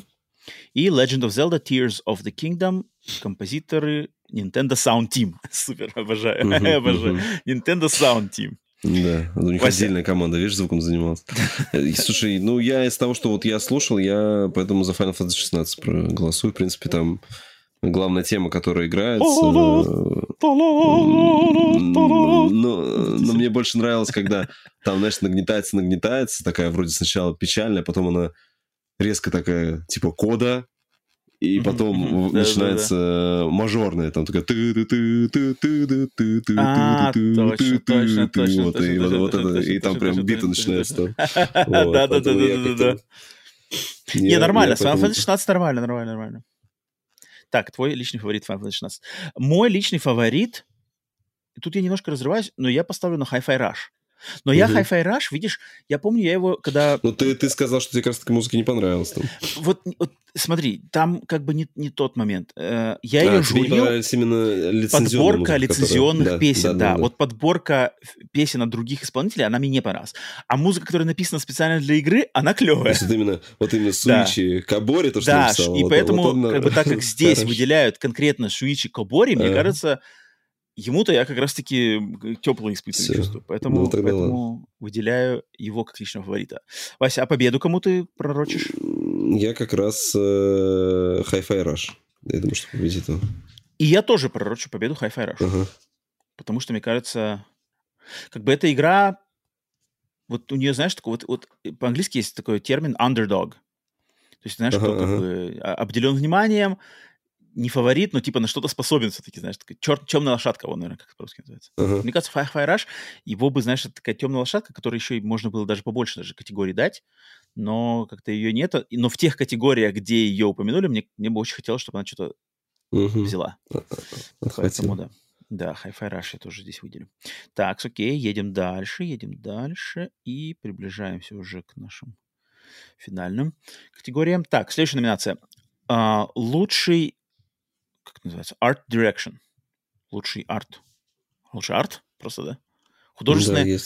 И Legend of Zelda Tears of the Kingdom, композиторы Nintendo Sound Team. Супер, обожаю. Nintendo Sound Team. Да, у них отдельная команда, видишь, звуком занималась. Слушай, ну я из того, что вот я слушал, я поэтому за Final Fantasy 16 проголосую. В принципе, там... Главная тема, которая играется. Но мне больше нравилось, когда там, знаешь, нагнетается, такая вроде сначала печальная, потом она резко такая, типа кода, и потом начинается мажорная, там такая... Точно. И там прям биты начинаются. Да. Не, нормально, с Final Fantasy 16 нормально. Так, твой личный фаворит Final Fantasy 16. Мой личный фаворит... Тут я немножко разрываюсь, но я поставлю на Hi-Fi Rush. Но я Hi-Fi Rush, видишь, я помню, я его когда... Ну, ты сказал, что тебе как раз таки музыка не понравилась. Там. Вот смотри, там как бы не тот момент. Я ее журил. Тебе не понравилась именно лицензионная подборка музыка, лицензионных песен, да. Вот подборка песен от других исполнителей, она мне не понравилась. А музыка, которая написана специально для игры, она клевая. То есть именно Суичи, Кабори, то, что я написал. Да, и поэтому как бы так как здесь выделяют конкретно Суичи, Кабори, мне кажется... Ему-то я как раз-таки теплое испытываю чувство, поэтому выделяю его как личного фаворита. Вася, а победу кому ты пророчишь? Я как раз Hi-Fi Rush. Я думаю, что победит он. И я тоже пророчу победу Hi-Fi Rush. Uh-huh. Потому что, мне кажется, как бы эта игра... Вот у нее, знаешь, такой вот по-английски есть такой термин underdog. То есть, знаешь, кто как бы обделен вниманием, не фаворит, но типа на что-то способен все-таки, знаешь, такая темная лошадка, он, наверное, как по-русски называется. Мне кажется, Hi-Fi Rush, его бы, знаешь, такая темная лошадка, которой еще и можно было даже побольше даже категорий дать, но как-то ее нет. Но в тех категориях, где ее упомянули, мне бы очень хотелось, чтобы она что-то взяла. Поэтому, да. Да, Hi-Fi Rush я тоже здесь выделю. Так, окей, едем дальше и приближаемся уже к нашим финальным категориям. Так, следующая номинация. Лучший как называется, Art Direction. Лучший арт, просто, да? Художественное.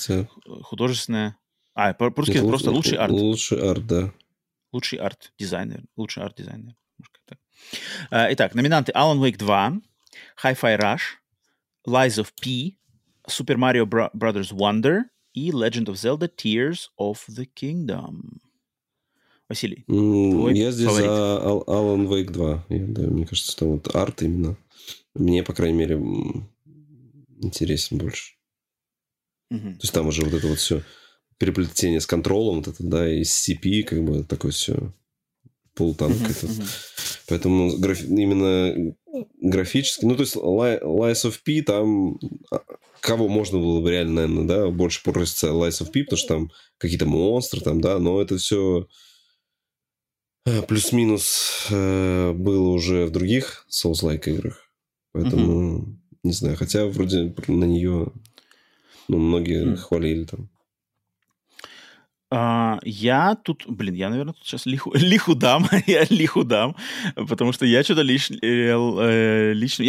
А, по-русски это просто лучший арт. Лучший арт, да. Лучший арт-дизайнер. Итак, номинанты Alan Wake 2, Hi-Fi Rush, Lies of P, Super Mario Bros. Wonder и Legend of Zelda Tears of the Kingdom. Василий, я здесь фаворит? За Alan Wake 2. Да, мне кажется, там вот арт именно. Мне, по крайней мере, интересен больше. То есть там уже вот это вот все переплетение с контролом, вот это, да, и с CP, как бы такое все полутанк. Поэтому именно графически... Ну, то есть Lies of P там... Кого можно было бы реально, наверное, да, больше проситься Lies of P, потому что там какие-то монстры там, да, но это все... Плюс-минус было уже в других Souls-like играх. Поэтому, не знаю. Хотя вроде на нее многие хвалили там. Я тут... Блин, я, наверное, тут сейчас лиху дам. Я лиху дам. Потому что я что-то лично... Я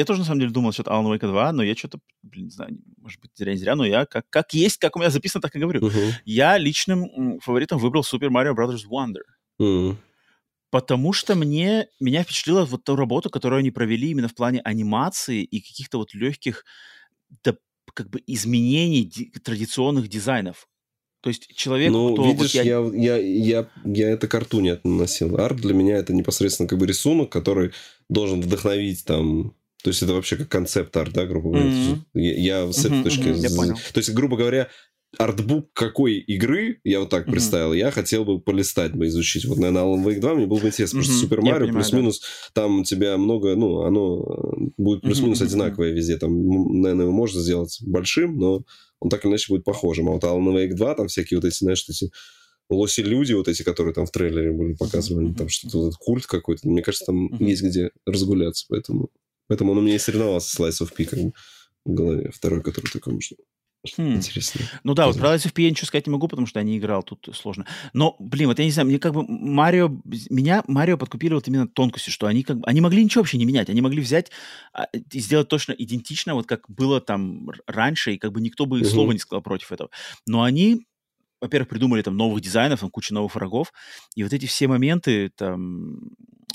тоже, на самом деле, думал насчет Alan Wake 2, но я что-то... Блин, не знаю, может быть, зря, но я как есть, как у меня записано, так и говорю. Я личным фаворитом выбрал Super Mario Bros. Wonder. Потому что меня впечатлила вот та работа, которую они провели именно в плане анимации и каких-то вот легких как бы изменений традиционных дизайнов. То есть человек... Ну, кто, видишь, вот я это к арту не относил. Арт для меня это непосредственно как бы рисунок, который должен вдохновить там... То есть это вообще как концепт-арт, да, грубо говоря? Я с этой точки... Я понял. То есть, грубо говоря... Артбук какой игры, я вот так представил, я хотел бы полистать, бы изучить. Вот, наверное, Alan Wake 2 мне было бы интересно, потому что Super Mario плюс-минус, да. Там у тебя много, ну, оно будет плюс-минус одинаковое везде. Там, наверное, его можно сделать большим, но он так или иначе будет похожим. А вот Alan Wake 2, там всякие вот эти, знаешь, эти лоси-люди, вот эти, которые там в трейлере были показывали, там что-то, вот культ какой-то. Мне кажется, там есть где разгуляться, поэтому он у меня и соревновался с Lies of P, как бы, в голове. Второй, который такой можно... Интересно. Ну да, вот про Lies of P я ничего сказать не могу, потому что я не играл, тут сложно. Но, блин, вот я не знаю, мне как бы Марио подкупили вот именно тонкостью, что они как бы, они могли ничего вообще не менять, они могли взять и сделать точно идентично, вот как было там раньше, и как бы никто бы слова не сказал против этого. Но они, во-первых, придумали там новых дизайнов, там кучу новых врагов, и вот эти все моменты там...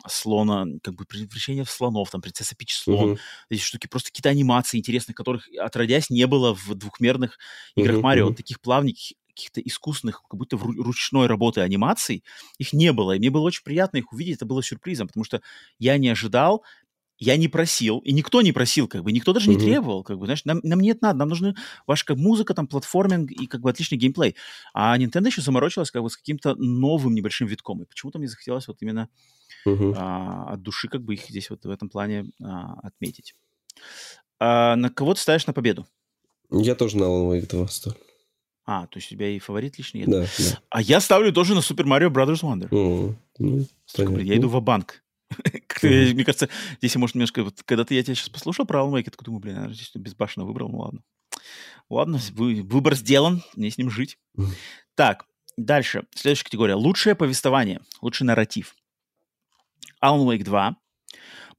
слона, как бы превращение в слонов, там, принцесса Пич-слон, эти штуки, просто какие-то анимации интересные, которых, отродясь, не было в двухмерных играх Марио, таких плавненьких, каких-то искусных, как будто ручной работы анимаций, их не было, и мне было очень приятно их увидеть, это было сюрпризом, потому что я не ожидал, я не просил, и никто не просил, как бы, никто даже не требовал, как бы, знаешь, нам не это надо, нам нужны ваша как музыка, там, платформинг и, как бы, отличный геймплей. А Nintendo еще заморочилась, как бы, с каким-то новым небольшим витком, и почему-то мне захотелось вот именно от души, как бы, их здесь вот в этом плане отметить. На кого ты ставишь на победу? Я тоже на Alan Wake 2 ставлю. А, то есть у тебя и фаворит лишний? Да. А я ставлю тоже на Super Mario Bros. Wonder. Я иду ва-банк. Мне кажется, здесь, может, немножко... Когда я тебя сейчас послушал про Alan Wake, я такой думаю, блин, я здесь безбашенно выбрал, ну ладно. Ладно, выбор сделан, мне с ним жить. Так, дальше. Следующая категория. Лучшее повествование, лучший нарратив. Alan Wake 2,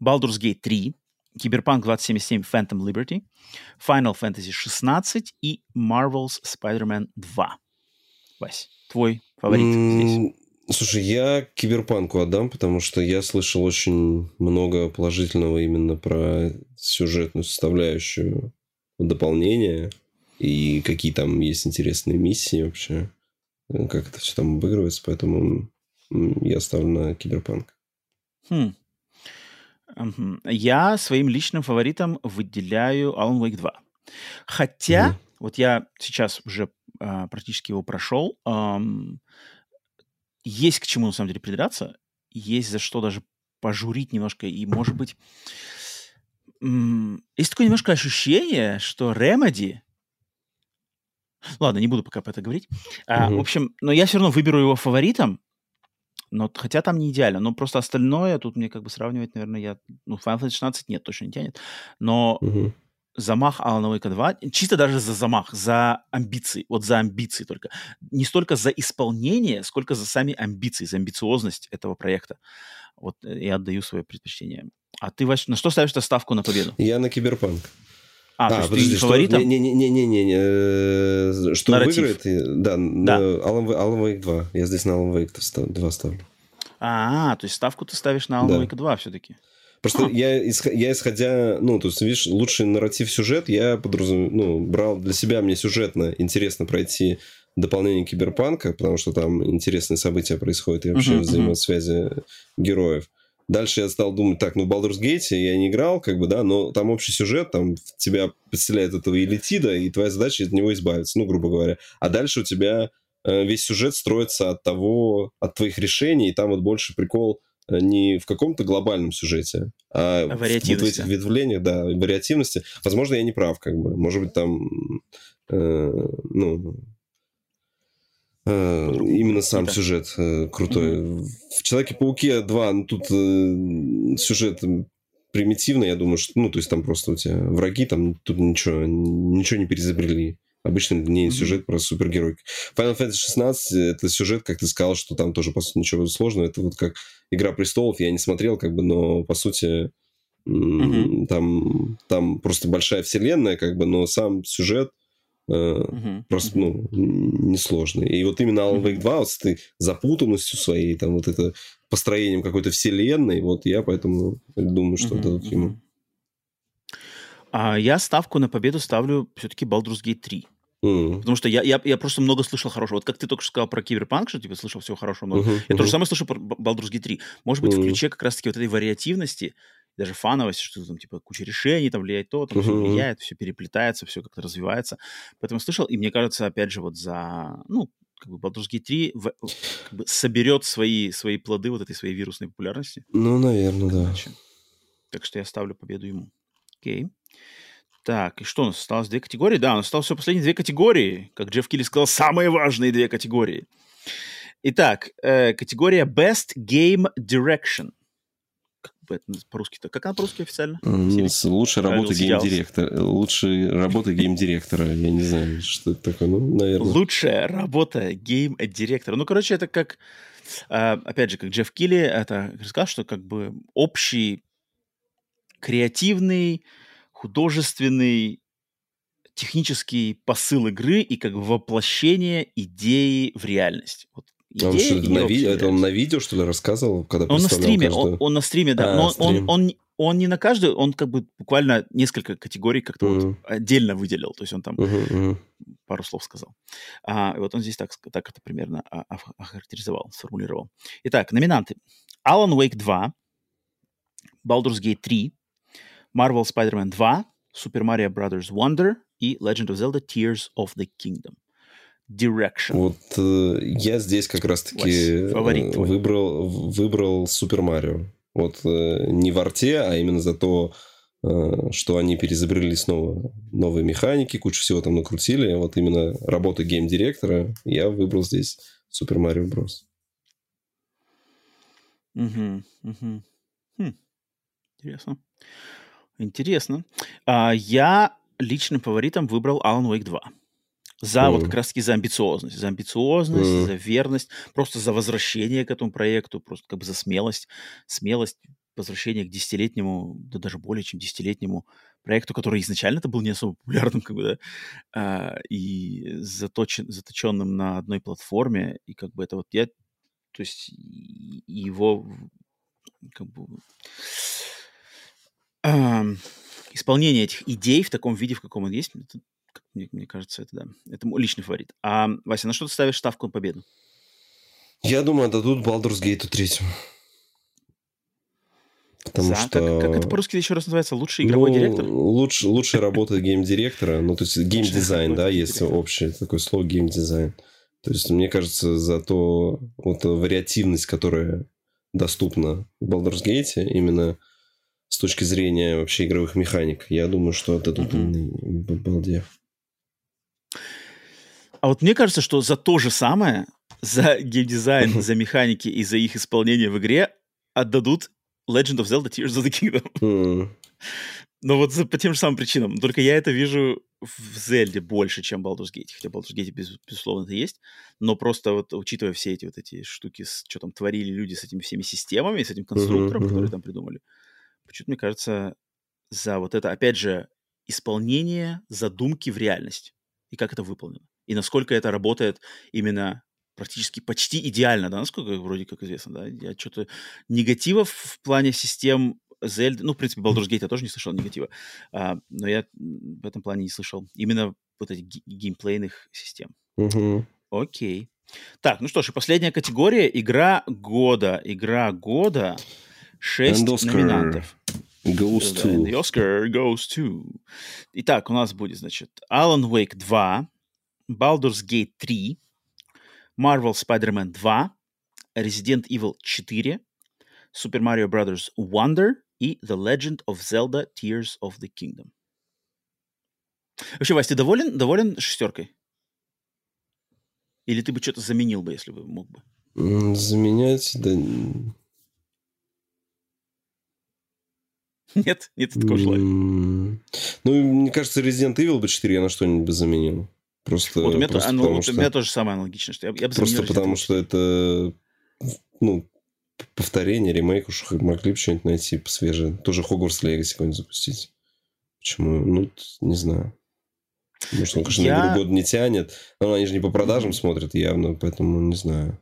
Baldur's Gate 3, Cyberpunk 2077 Phantom Liberty, Final Fantasy 16 и Marvel's Spider-Man 2. Вась, твой фаворит здесь? Слушай, я Киберпанку отдам, потому что я слышал очень много положительного именно про сюжетную составляющую дополнения и какие там есть интересные миссии вообще, как это все там обыгрывается, поэтому я ставлю на Киберпанк. Я своим личным фаворитом выделяю Alan Wake 2. Хотя, вот я сейчас уже практически его прошел, есть к чему, на самом деле, придраться, есть за что даже пожурить немножко, и, может быть, есть такое немножко ощущение, что Remedy... Ладно, не буду пока про это говорить. В общем, но я все равно выберу его фаворитом, но, хотя там не идеально, но просто остальное, тут мне как бы сравнивать, наверное, я... Ну, Final Fantasy 16 нет, точно не тянет, но... замах Alan Wake 2, чисто даже за замах, за амбиции, вот за амбиции только. Не столько за исполнение, сколько за сами амбиции, за амбициозность этого проекта. Вот я отдаю свое предпочтение. А ты, Вась, на что ставишь-то ставку на победу? Я на Киберпанк. То есть подожди, ты фаворитом? Не-не-не. Что выиграет? Да. Alan Wake 2. Я здесь на Alan Wake 2 ставлю. То есть ставку ты ставишь на Alan Wake 2 все-таки? Просто я, исходя, ну, то есть, видишь, лучший нарратив сюжет, я брал для себя, мне сюжетно интересно пройти дополнение Киберпанка, потому что там интересные события происходят и вообще взаимосвязи героев. Дальше я стал думать, в Baldur's Gate я не играл, но там общий сюжет, там тебя подселяет этого Элитида, и твоя задача от него избавиться, грубо говоря. А дальше у тебя весь сюжет строится от твоих решений, и там вот больше прикол не в каком-то глобальном сюжете, а в этих ветвлениях, вариативности. Возможно, я не прав, Может быть, там, именно сам сюжет крутой. В «Человеке-пауке 2» тут сюжет примитивный, я думаю, что, то есть там просто у тебя враги, там тут ничего не переизобрели. Обычно не сюжет про супергероики. Final Fantasy 16 это сюжет, как ты сказал, что там тоже, по сути, ничего сложного. Это вот как «Игра престолов», я не смотрел, но, по сути, там просто большая вселенная, но сам сюжет просто, несложный. И вот именно Alan Wake 2 вот с этой запутанностью своей, там вот это построением какой-то вселенной, вот я поэтому думаю, что это ему. А я ставку на победу ставлю все-таки Baldur's Gate 3. Потому что я просто много слышал хорошего. Вот как ты только что сказал про Киберпанк, что типа слышал всего хорошего много. Я то же самое слышал про Baldur's Gate 3. Может быть, в ключе как раз-таки вот этой вариативности, даже фановости, что там типа куча решений, там влияет то, там все влияет, все переплетается, все как-то развивается. Поэтому слышал, и мне кажется, опять же, вот за... Baldur's Gate 3 соберет свои плоды вот этой своей вирусной популярности. Наверное, да. Так что я ставлю победу ему. Окей. Так, и что у нас осталось? Две категории? Да, у нас осталось все последние две категории. Как Джефф Килли сказал, самые важные две категории. Итак, категория Best Game Direction. Как бы это по-русски-то? Как она по-русски официально? Лучшая работа гейм-директора. Я не знаю, что это такое. Наверное. Лучшая работа гейм-директора. Это как... Опять же, как Джефф Килли это рассказал, что как бы общий креативный... художественный, технический посыл игры и как бы воплощение идеи в реальность. Вот идея, это он на видео, что ли, рассказывал? Когда он на стриме, он на стриме, да. Он не на каждую, он как бы буквально несколько категорий как-то вот отдельно выделил. То есть он там пару слов сказал. Вот он здесь так это примерно охарактеризовал, сформулировал. Итак, номинанты. Alan Wake 2, Baldur's Gate 3, Marvel Spider-Man 2, Super Mario Bros. Wonder и Legend of Zelda Tears of the Kingdom. Direction. Вот я здесь как раз-таки выбрал Super Mario. Вот не в арте, а именно за то, что они переизобрели снова новые механики, кучу всего там накрутили. Вот именно работу гейм-директора я выбрал здесь Super Mario Bros. Интересно. Я личным фаворитом выбрал Alan Wake 2. За вот как раз-таки за амбициозность, за верность, просто за возвращение к этому проекту, просто как бы за смелость, возвращение к десятилетнему, да даже более чем десятилетнему проекту, который изначально-то был не особо популярным, как бы, да, и заточенным на одной платформе, и как бы это вот я, то есть его как бы... Исполнение этих идей в таком виде, в каком он есть, это, мне кажется, это, да, это мой личный фаворит. А, Вася, на что ты ставишь ставку на победу? Я думаю, отдадут Baldur's Gate 3. Потому что... Как это по-русски еще раз называется? Лучший игровой директор? Лучшая работа гейм-директора. Ну, то есть гейм-дизайн, да, есть общее такое слово гейм-дизайн. То есть, мне кажется, зато вот вариативность, которая доступна в Baldur's Gate, именно с точки зрения вообще игровых механик, я думаю, что это тут балде. А вот мне кажется, что за то же самое, за геймдизайн, за механики и за их исполнение в игре отдадут Legend of Zelda Tears of the Kingdom. Но вот по тем же самым причинам. Только я это вижу в Зельде больше, чем в Baldur's Gate. Хотя в Baldur's Gate, безусловно, это есть. Но просто вот учитывая все эти вот эти штуки, что там творили люди с этими всеми системами, с этим конструктором, который там придумали, почему-то, мне кажется, за вот это, опять же, исполнение задумки в реальность. И как это выполнено. И насколько это работает именно практически почти идеально, да, насколько вроде как известно, да. Я что-то негативов в плане систем Зельды, ну, в принципе, Baldur's Gate я тоже не слышал негатива, но я в этом плане не слышал именно вот этих геймплейных систем. Окей. Так, ну что ж, и последняя категория — игра года. Игра года... 6 номинантов. The Oscar goes to. Итак, у нас будет, значит, Alan Wake 2, Baldur's Gate 3, Marvel Spider-Man 2, Resident Evil 4, Super Mario Bros. Wonder и The Legend of Zelda Tears of the Kingdom. Вообще, Вась, ты доволен шестеркой? Или ты бы что-то заменил бы, если бы мог бы? Заменять, да... Нет, такого желания. Ну, мне кажется, Resident Evil бы 4 я на что-нибудь бы заменил. Просто, вот у меня, у меня тоже самое аналогичное. Что я бы просто потому, что это повторение, ремейк. Уж могли бы что-нибудь найти посвежее. Тоже Hogwarts Legacy какой-нибудь запустить. Почему? Ну, не знаю. Может, он, конечно, на Новый год не тянет. Но они же не по продажам смотрят явно, поэтому не знаю.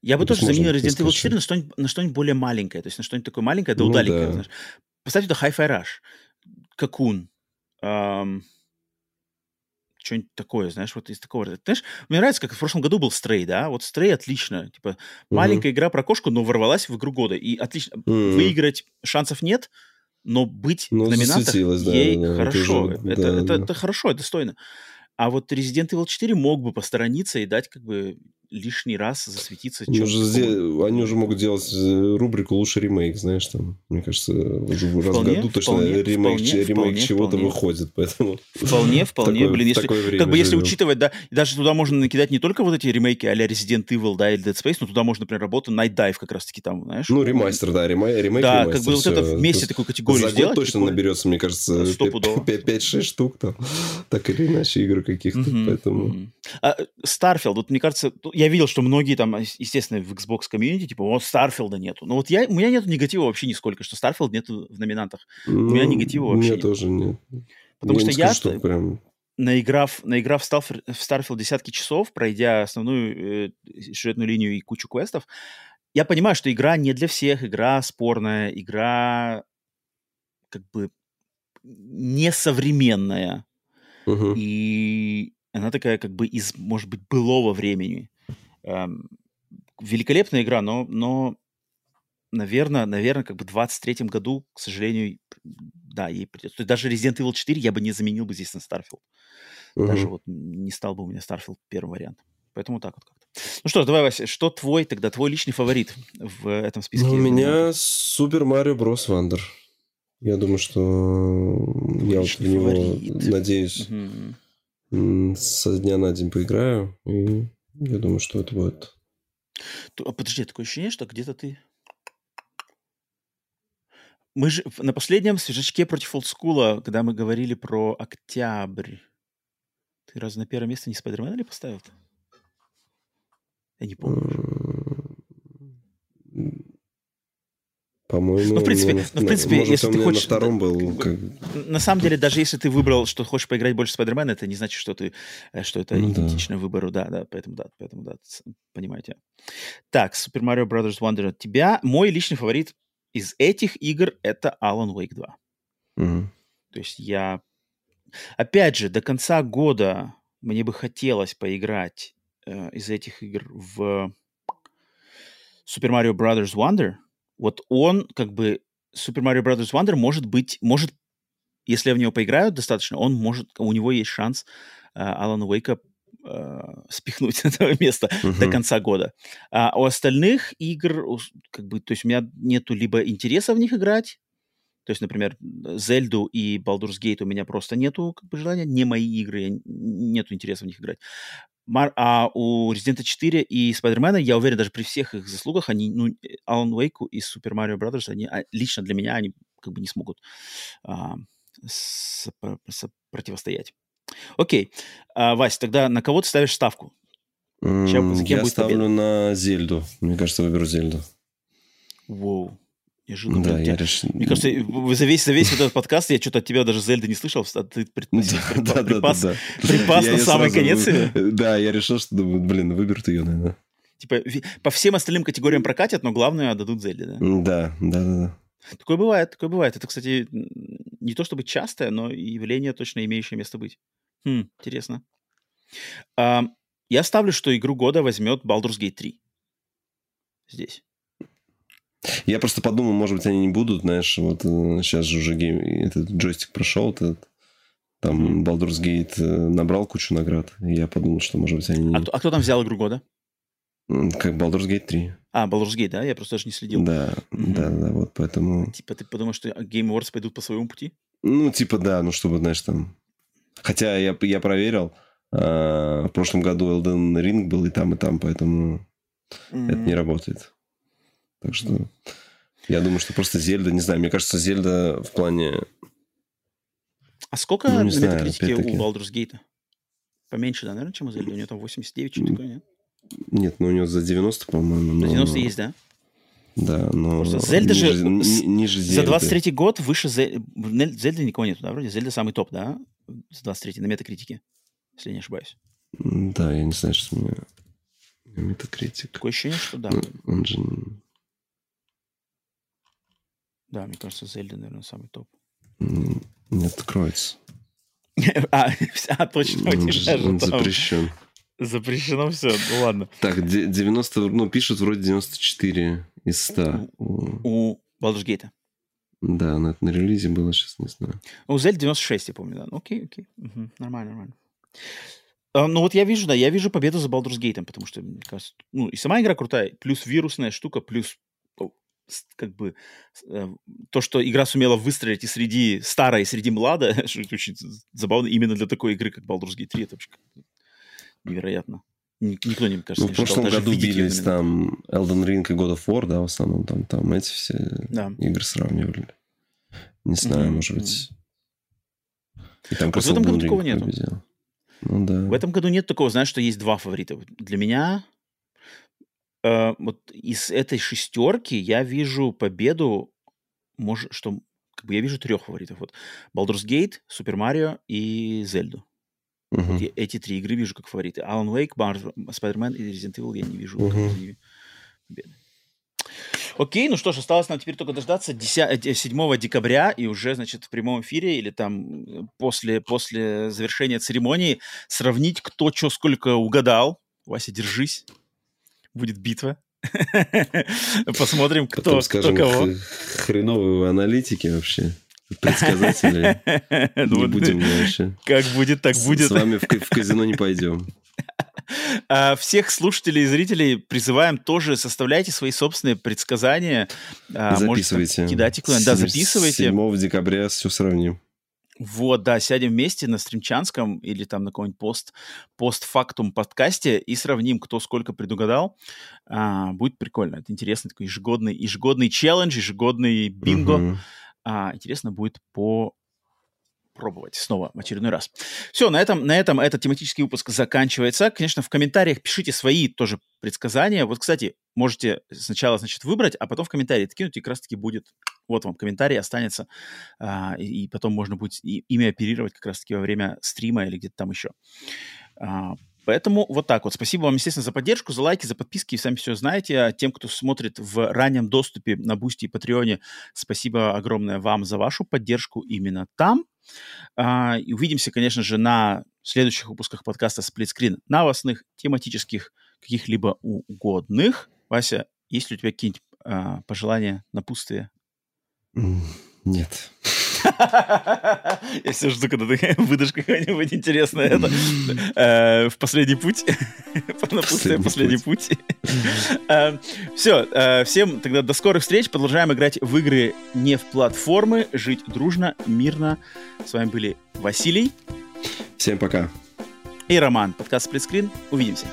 Я бы тоже заменил Resident Evil 4 на что-нибудь более маленькое. То есть на что-нибудь такое маленькое, да удаленькое. Да. Знаешь. Поставь туда Hi-Fi Rush, Cocoon. Что-нибудь такое, знаешь, вот из такого. Знаешь, мне нравится, как в прошлом году был Stray, да? Вот Stray отлично. Типа маленькая игра про кошку, но ворвалась в игру года. И отлично. Выиграть шансов нет, но быть в номинантах ей хорошо. Это хорошо, это достойно. А вот Resident Evil 4 мог бы посторониться и дать как бы... лишний раз засветиться. Они уже могут делать рубрику «Лучший ремейк», знаешь, там, мне кажется, уже раз в году точно ремейк чего-то выходит, поэтому... Вполне, блин, если... Как бы если учитывать, да, даже туда можно накидать не только вот эти ремейки а-ля Resident Evil, да, или Dead Space, но туда можно, например, работу Night Dive как раз-таки там, знаешь? Ну, ремастер, да, ремейк, да, как бы вот это вместе такую категорию сделать. За год точно наберется, мне кажется, 5-6 штук там, так или иначе, игр каких-то, поэтому... Starfield, вот мне кажется... Я видел, что многие там, естественно, в Xbox комьюнити, типа, вот Старфилда нету. Но вот у меня нету негатива вообще нисколько, что Старфилд нету в номинантах. У меня негатива вообще нет. У меня тоже нет. Потому что я, наиграв в Старфилд десятки часов, пройдя основную сюжетную линию и кучу квестов, я понимаю, что игра не для всех, игра спорная, игра как бы несовременная. И она такая как бы из, может быть, былого времени. Великолепная игра, но наверное, как бы в 23-м году, к сожалению, да, ей придется. Даже Resident Evil 4 я бы не заменил бы здесь на Starfield. Даже вот не стал бы у меня Starfield первым вариантом. Поэтому так вот как-то. Ну что ж, давай, Вася, что твой личный фаворит в этом списке? У меня Super Mario Bros. Wonder. Я думаю, что я вот в него, надеюсь, со дня на день поиграю, и я думаю, что это будет. Подожди, такое ощущение, что где-то ты... Мы же на последнем свежачке против олдскула, когда мы говорили про октябрь. Ты разве на первое место не Спайдермена ли поставил-то? Я не помню уже. По-моему, ну, в принципе, может, если ты хочешь, на втором был. На самом деле, даже если ты выбрал, что хочешь поиграть больше в Спайдермена, это не значит, что это идентично выбору. Да, поэтому, понимаете. Так, Super Mario Bros. Wonder от тебя. Мой личный фаворит из этих игр — это Alan Wake 2. Угу. То есть я... Опять же, до конца года мне бы хотелось поиграть из этих игр в Super Mario Bros. Wonder. Вот он, как бы, Super Mario Bros. Wonder может быть, если в него поиграют достаточно, у него есть шанс Алана Уэйка спихнуть с этого места до конца года. А у остальных игр, как бы, то есть у меня нету либо интереса в них играть, то есть, например, Зельду и Baldur's Gate у меня просто нету, как бы, желания, не мои игры, нету интереса в них играть. А у Resident 4 и Спайдермена, я уверен, даже при всех их заслугах, они, Alan Wake и Super Mario Brothers, они лично для меня, они как бы не смогут противостоять. Окей. Вась, тогда на кого ты ставишь ставку? Я ставлю победа? На Зельду. Мне кажется, выберу Зельду. Воу. Мне кажется, за весь этот подкаст я что-то от тебя даже Зельды не слышал, а ты припас на самый конец. Да, я решил, что, выберут ее, наверное. Типа по всем остальным категориям прокатят, но главное отдадут Зельде, да? Да. Такое бывает. Это, кстати, не то чтобы частое, но явление, точно имеющее место быть. Интересно. Я ставлю, что игру года возьмет Baldur's Gate 3. Здесь. Я просто подумал, может быть, они не будут, знаешь, вот сейчас же уже этот джойстик прошел, там Baldur's Gate набрал кучу наград, и я подумал, что, может быть, они не... А кто там взял игру года? Как Baldur's Gate 3. Baldur's Gate, да? Я просто даже не следил. Да, вот поэтому... Типа ты подумал, что Game Awards пойдут по своему пути? Чтобы, знаешь, там... Хотя я проверил, в прошлом году Elden Ring был и там, поэтому это не работает. Так что я думаю, что просто Зельда, не знаю, мне кажется, Зельда в плане... А сколько на метакритике у Baldur's Gate? Поменьше, да, наверное, чем у Зельды? У нее там 89, что-то такое, нет? Нет, у нее за 90, по-моему. За 90 есть, да? Да, но... Зельда же... Ниже Зельды. За 23-й год выше Зельды... Зельды никого нету, да, вроде? Зельда самый топ, да? За 23-й на метакритике, если я не ошибаюсь. Да, я не знаю, что у меня... Метакритик. Такое ощущение, что да. Он же... Да, мне кажется, Зельда, наверное, самый топ. Не откроется. Точно. Он запрещен. Запрещено все, ну ладно. Так, 90, пишут вроде 94 из 100. У Baldur's Gate. Да, на релизе было, сейчас не знаю. У Зельда 96, я помню, да. Окей. Нормально. Я вижу, да, победу за Baldur's Gate, потому что, мне кажется, и сама игра крутая, плюс вирусная штука, плюс как бы то, что игра сумела выстрелить и среди старой, и среди млада, это очень забавно, именно для такой игры, как Baldur's Gate 3, это вообще невероятно. Никто, мне кажется, не считал. В прошлом году бились там Elden Ring и God of War, да, в основном там эти все игры сравнивали. Не знаю, может быть. И там, в этом году такого нету. В этом году нет такого, знаешь, что есть два фаворита. Для меня... вот из этой шестерки я вижу победу, я вижу трех фаворитов. Вот Baldur's Gate, Super Mario и Зельду. Вот я эти три игры вижу как фавориты. Alan Wake, Spider-Man и Resident Evil я не вижу победы. Окей, осталось нам теперь только дождаться 7 декабря, и уже, значит, в прямом эфире или там после завершения церемонии сравнить, кто что сколько угадал. Вася, держись. Будет битва. Посмотрим, кто кого. Хреновые вы аналитики вообще. Предсказатели. Не будем дальше. Как будет, так будет. С вами в казино не пойдем. Всех слушателей и зрителей призываем тоже составляйте свои собственные предсказания. Записывайте. Кидайте куда-нибудь. Да, записывайте. 7 декабря все сравним. Вот, да, сядем вместе на стримчанском или там на какой-нибудь постфактум подкасте и сравним, кто сколько предугадал. Будет прикольно. Это интересный такой ежегодный челлендж, ежегодный бинго. интересно будет попробовать снова в очередной раз. Все, на этом этот тематический выпуск заканчивается. Конечно, в комментариях пишите свои тоже предсказания. Вот, кстати, можете сначала, значит, выбрать, а потом в комментарии кинуть, и как раз-таки будет... Вот вам комментарий останется, и потом можно будет ими оперировать как раз-таки во время стрима или где-то там еще. Поэтому вот так вот. Спасибо вам, естественно, за поддержку, за лайки, за подписки. Сами все знаете. А тем, кто смотрит в раннем доступе на Boosty и Патреоне, спасибо огромное вам за вашу поддержку именно там. И увидимся, конечно же, на следующих выпусках подкаста «Сплитскрин» новостных, тематических, каких-либо угодных. Вася, есть ли у тебя какие-нибудь пожелания, напутствия? Нет. Я все жду, когда ты выдашь какое-нибудь интересное это. В последний путь. Последний путь. Все. Всем тогда до скорых встреч. Продолжаем играть в игры не в платформы. Жить дружно, мирно. С вами были Василий. Всем пока. И Роман. Подкаст «Сплитскрин». Увидимся.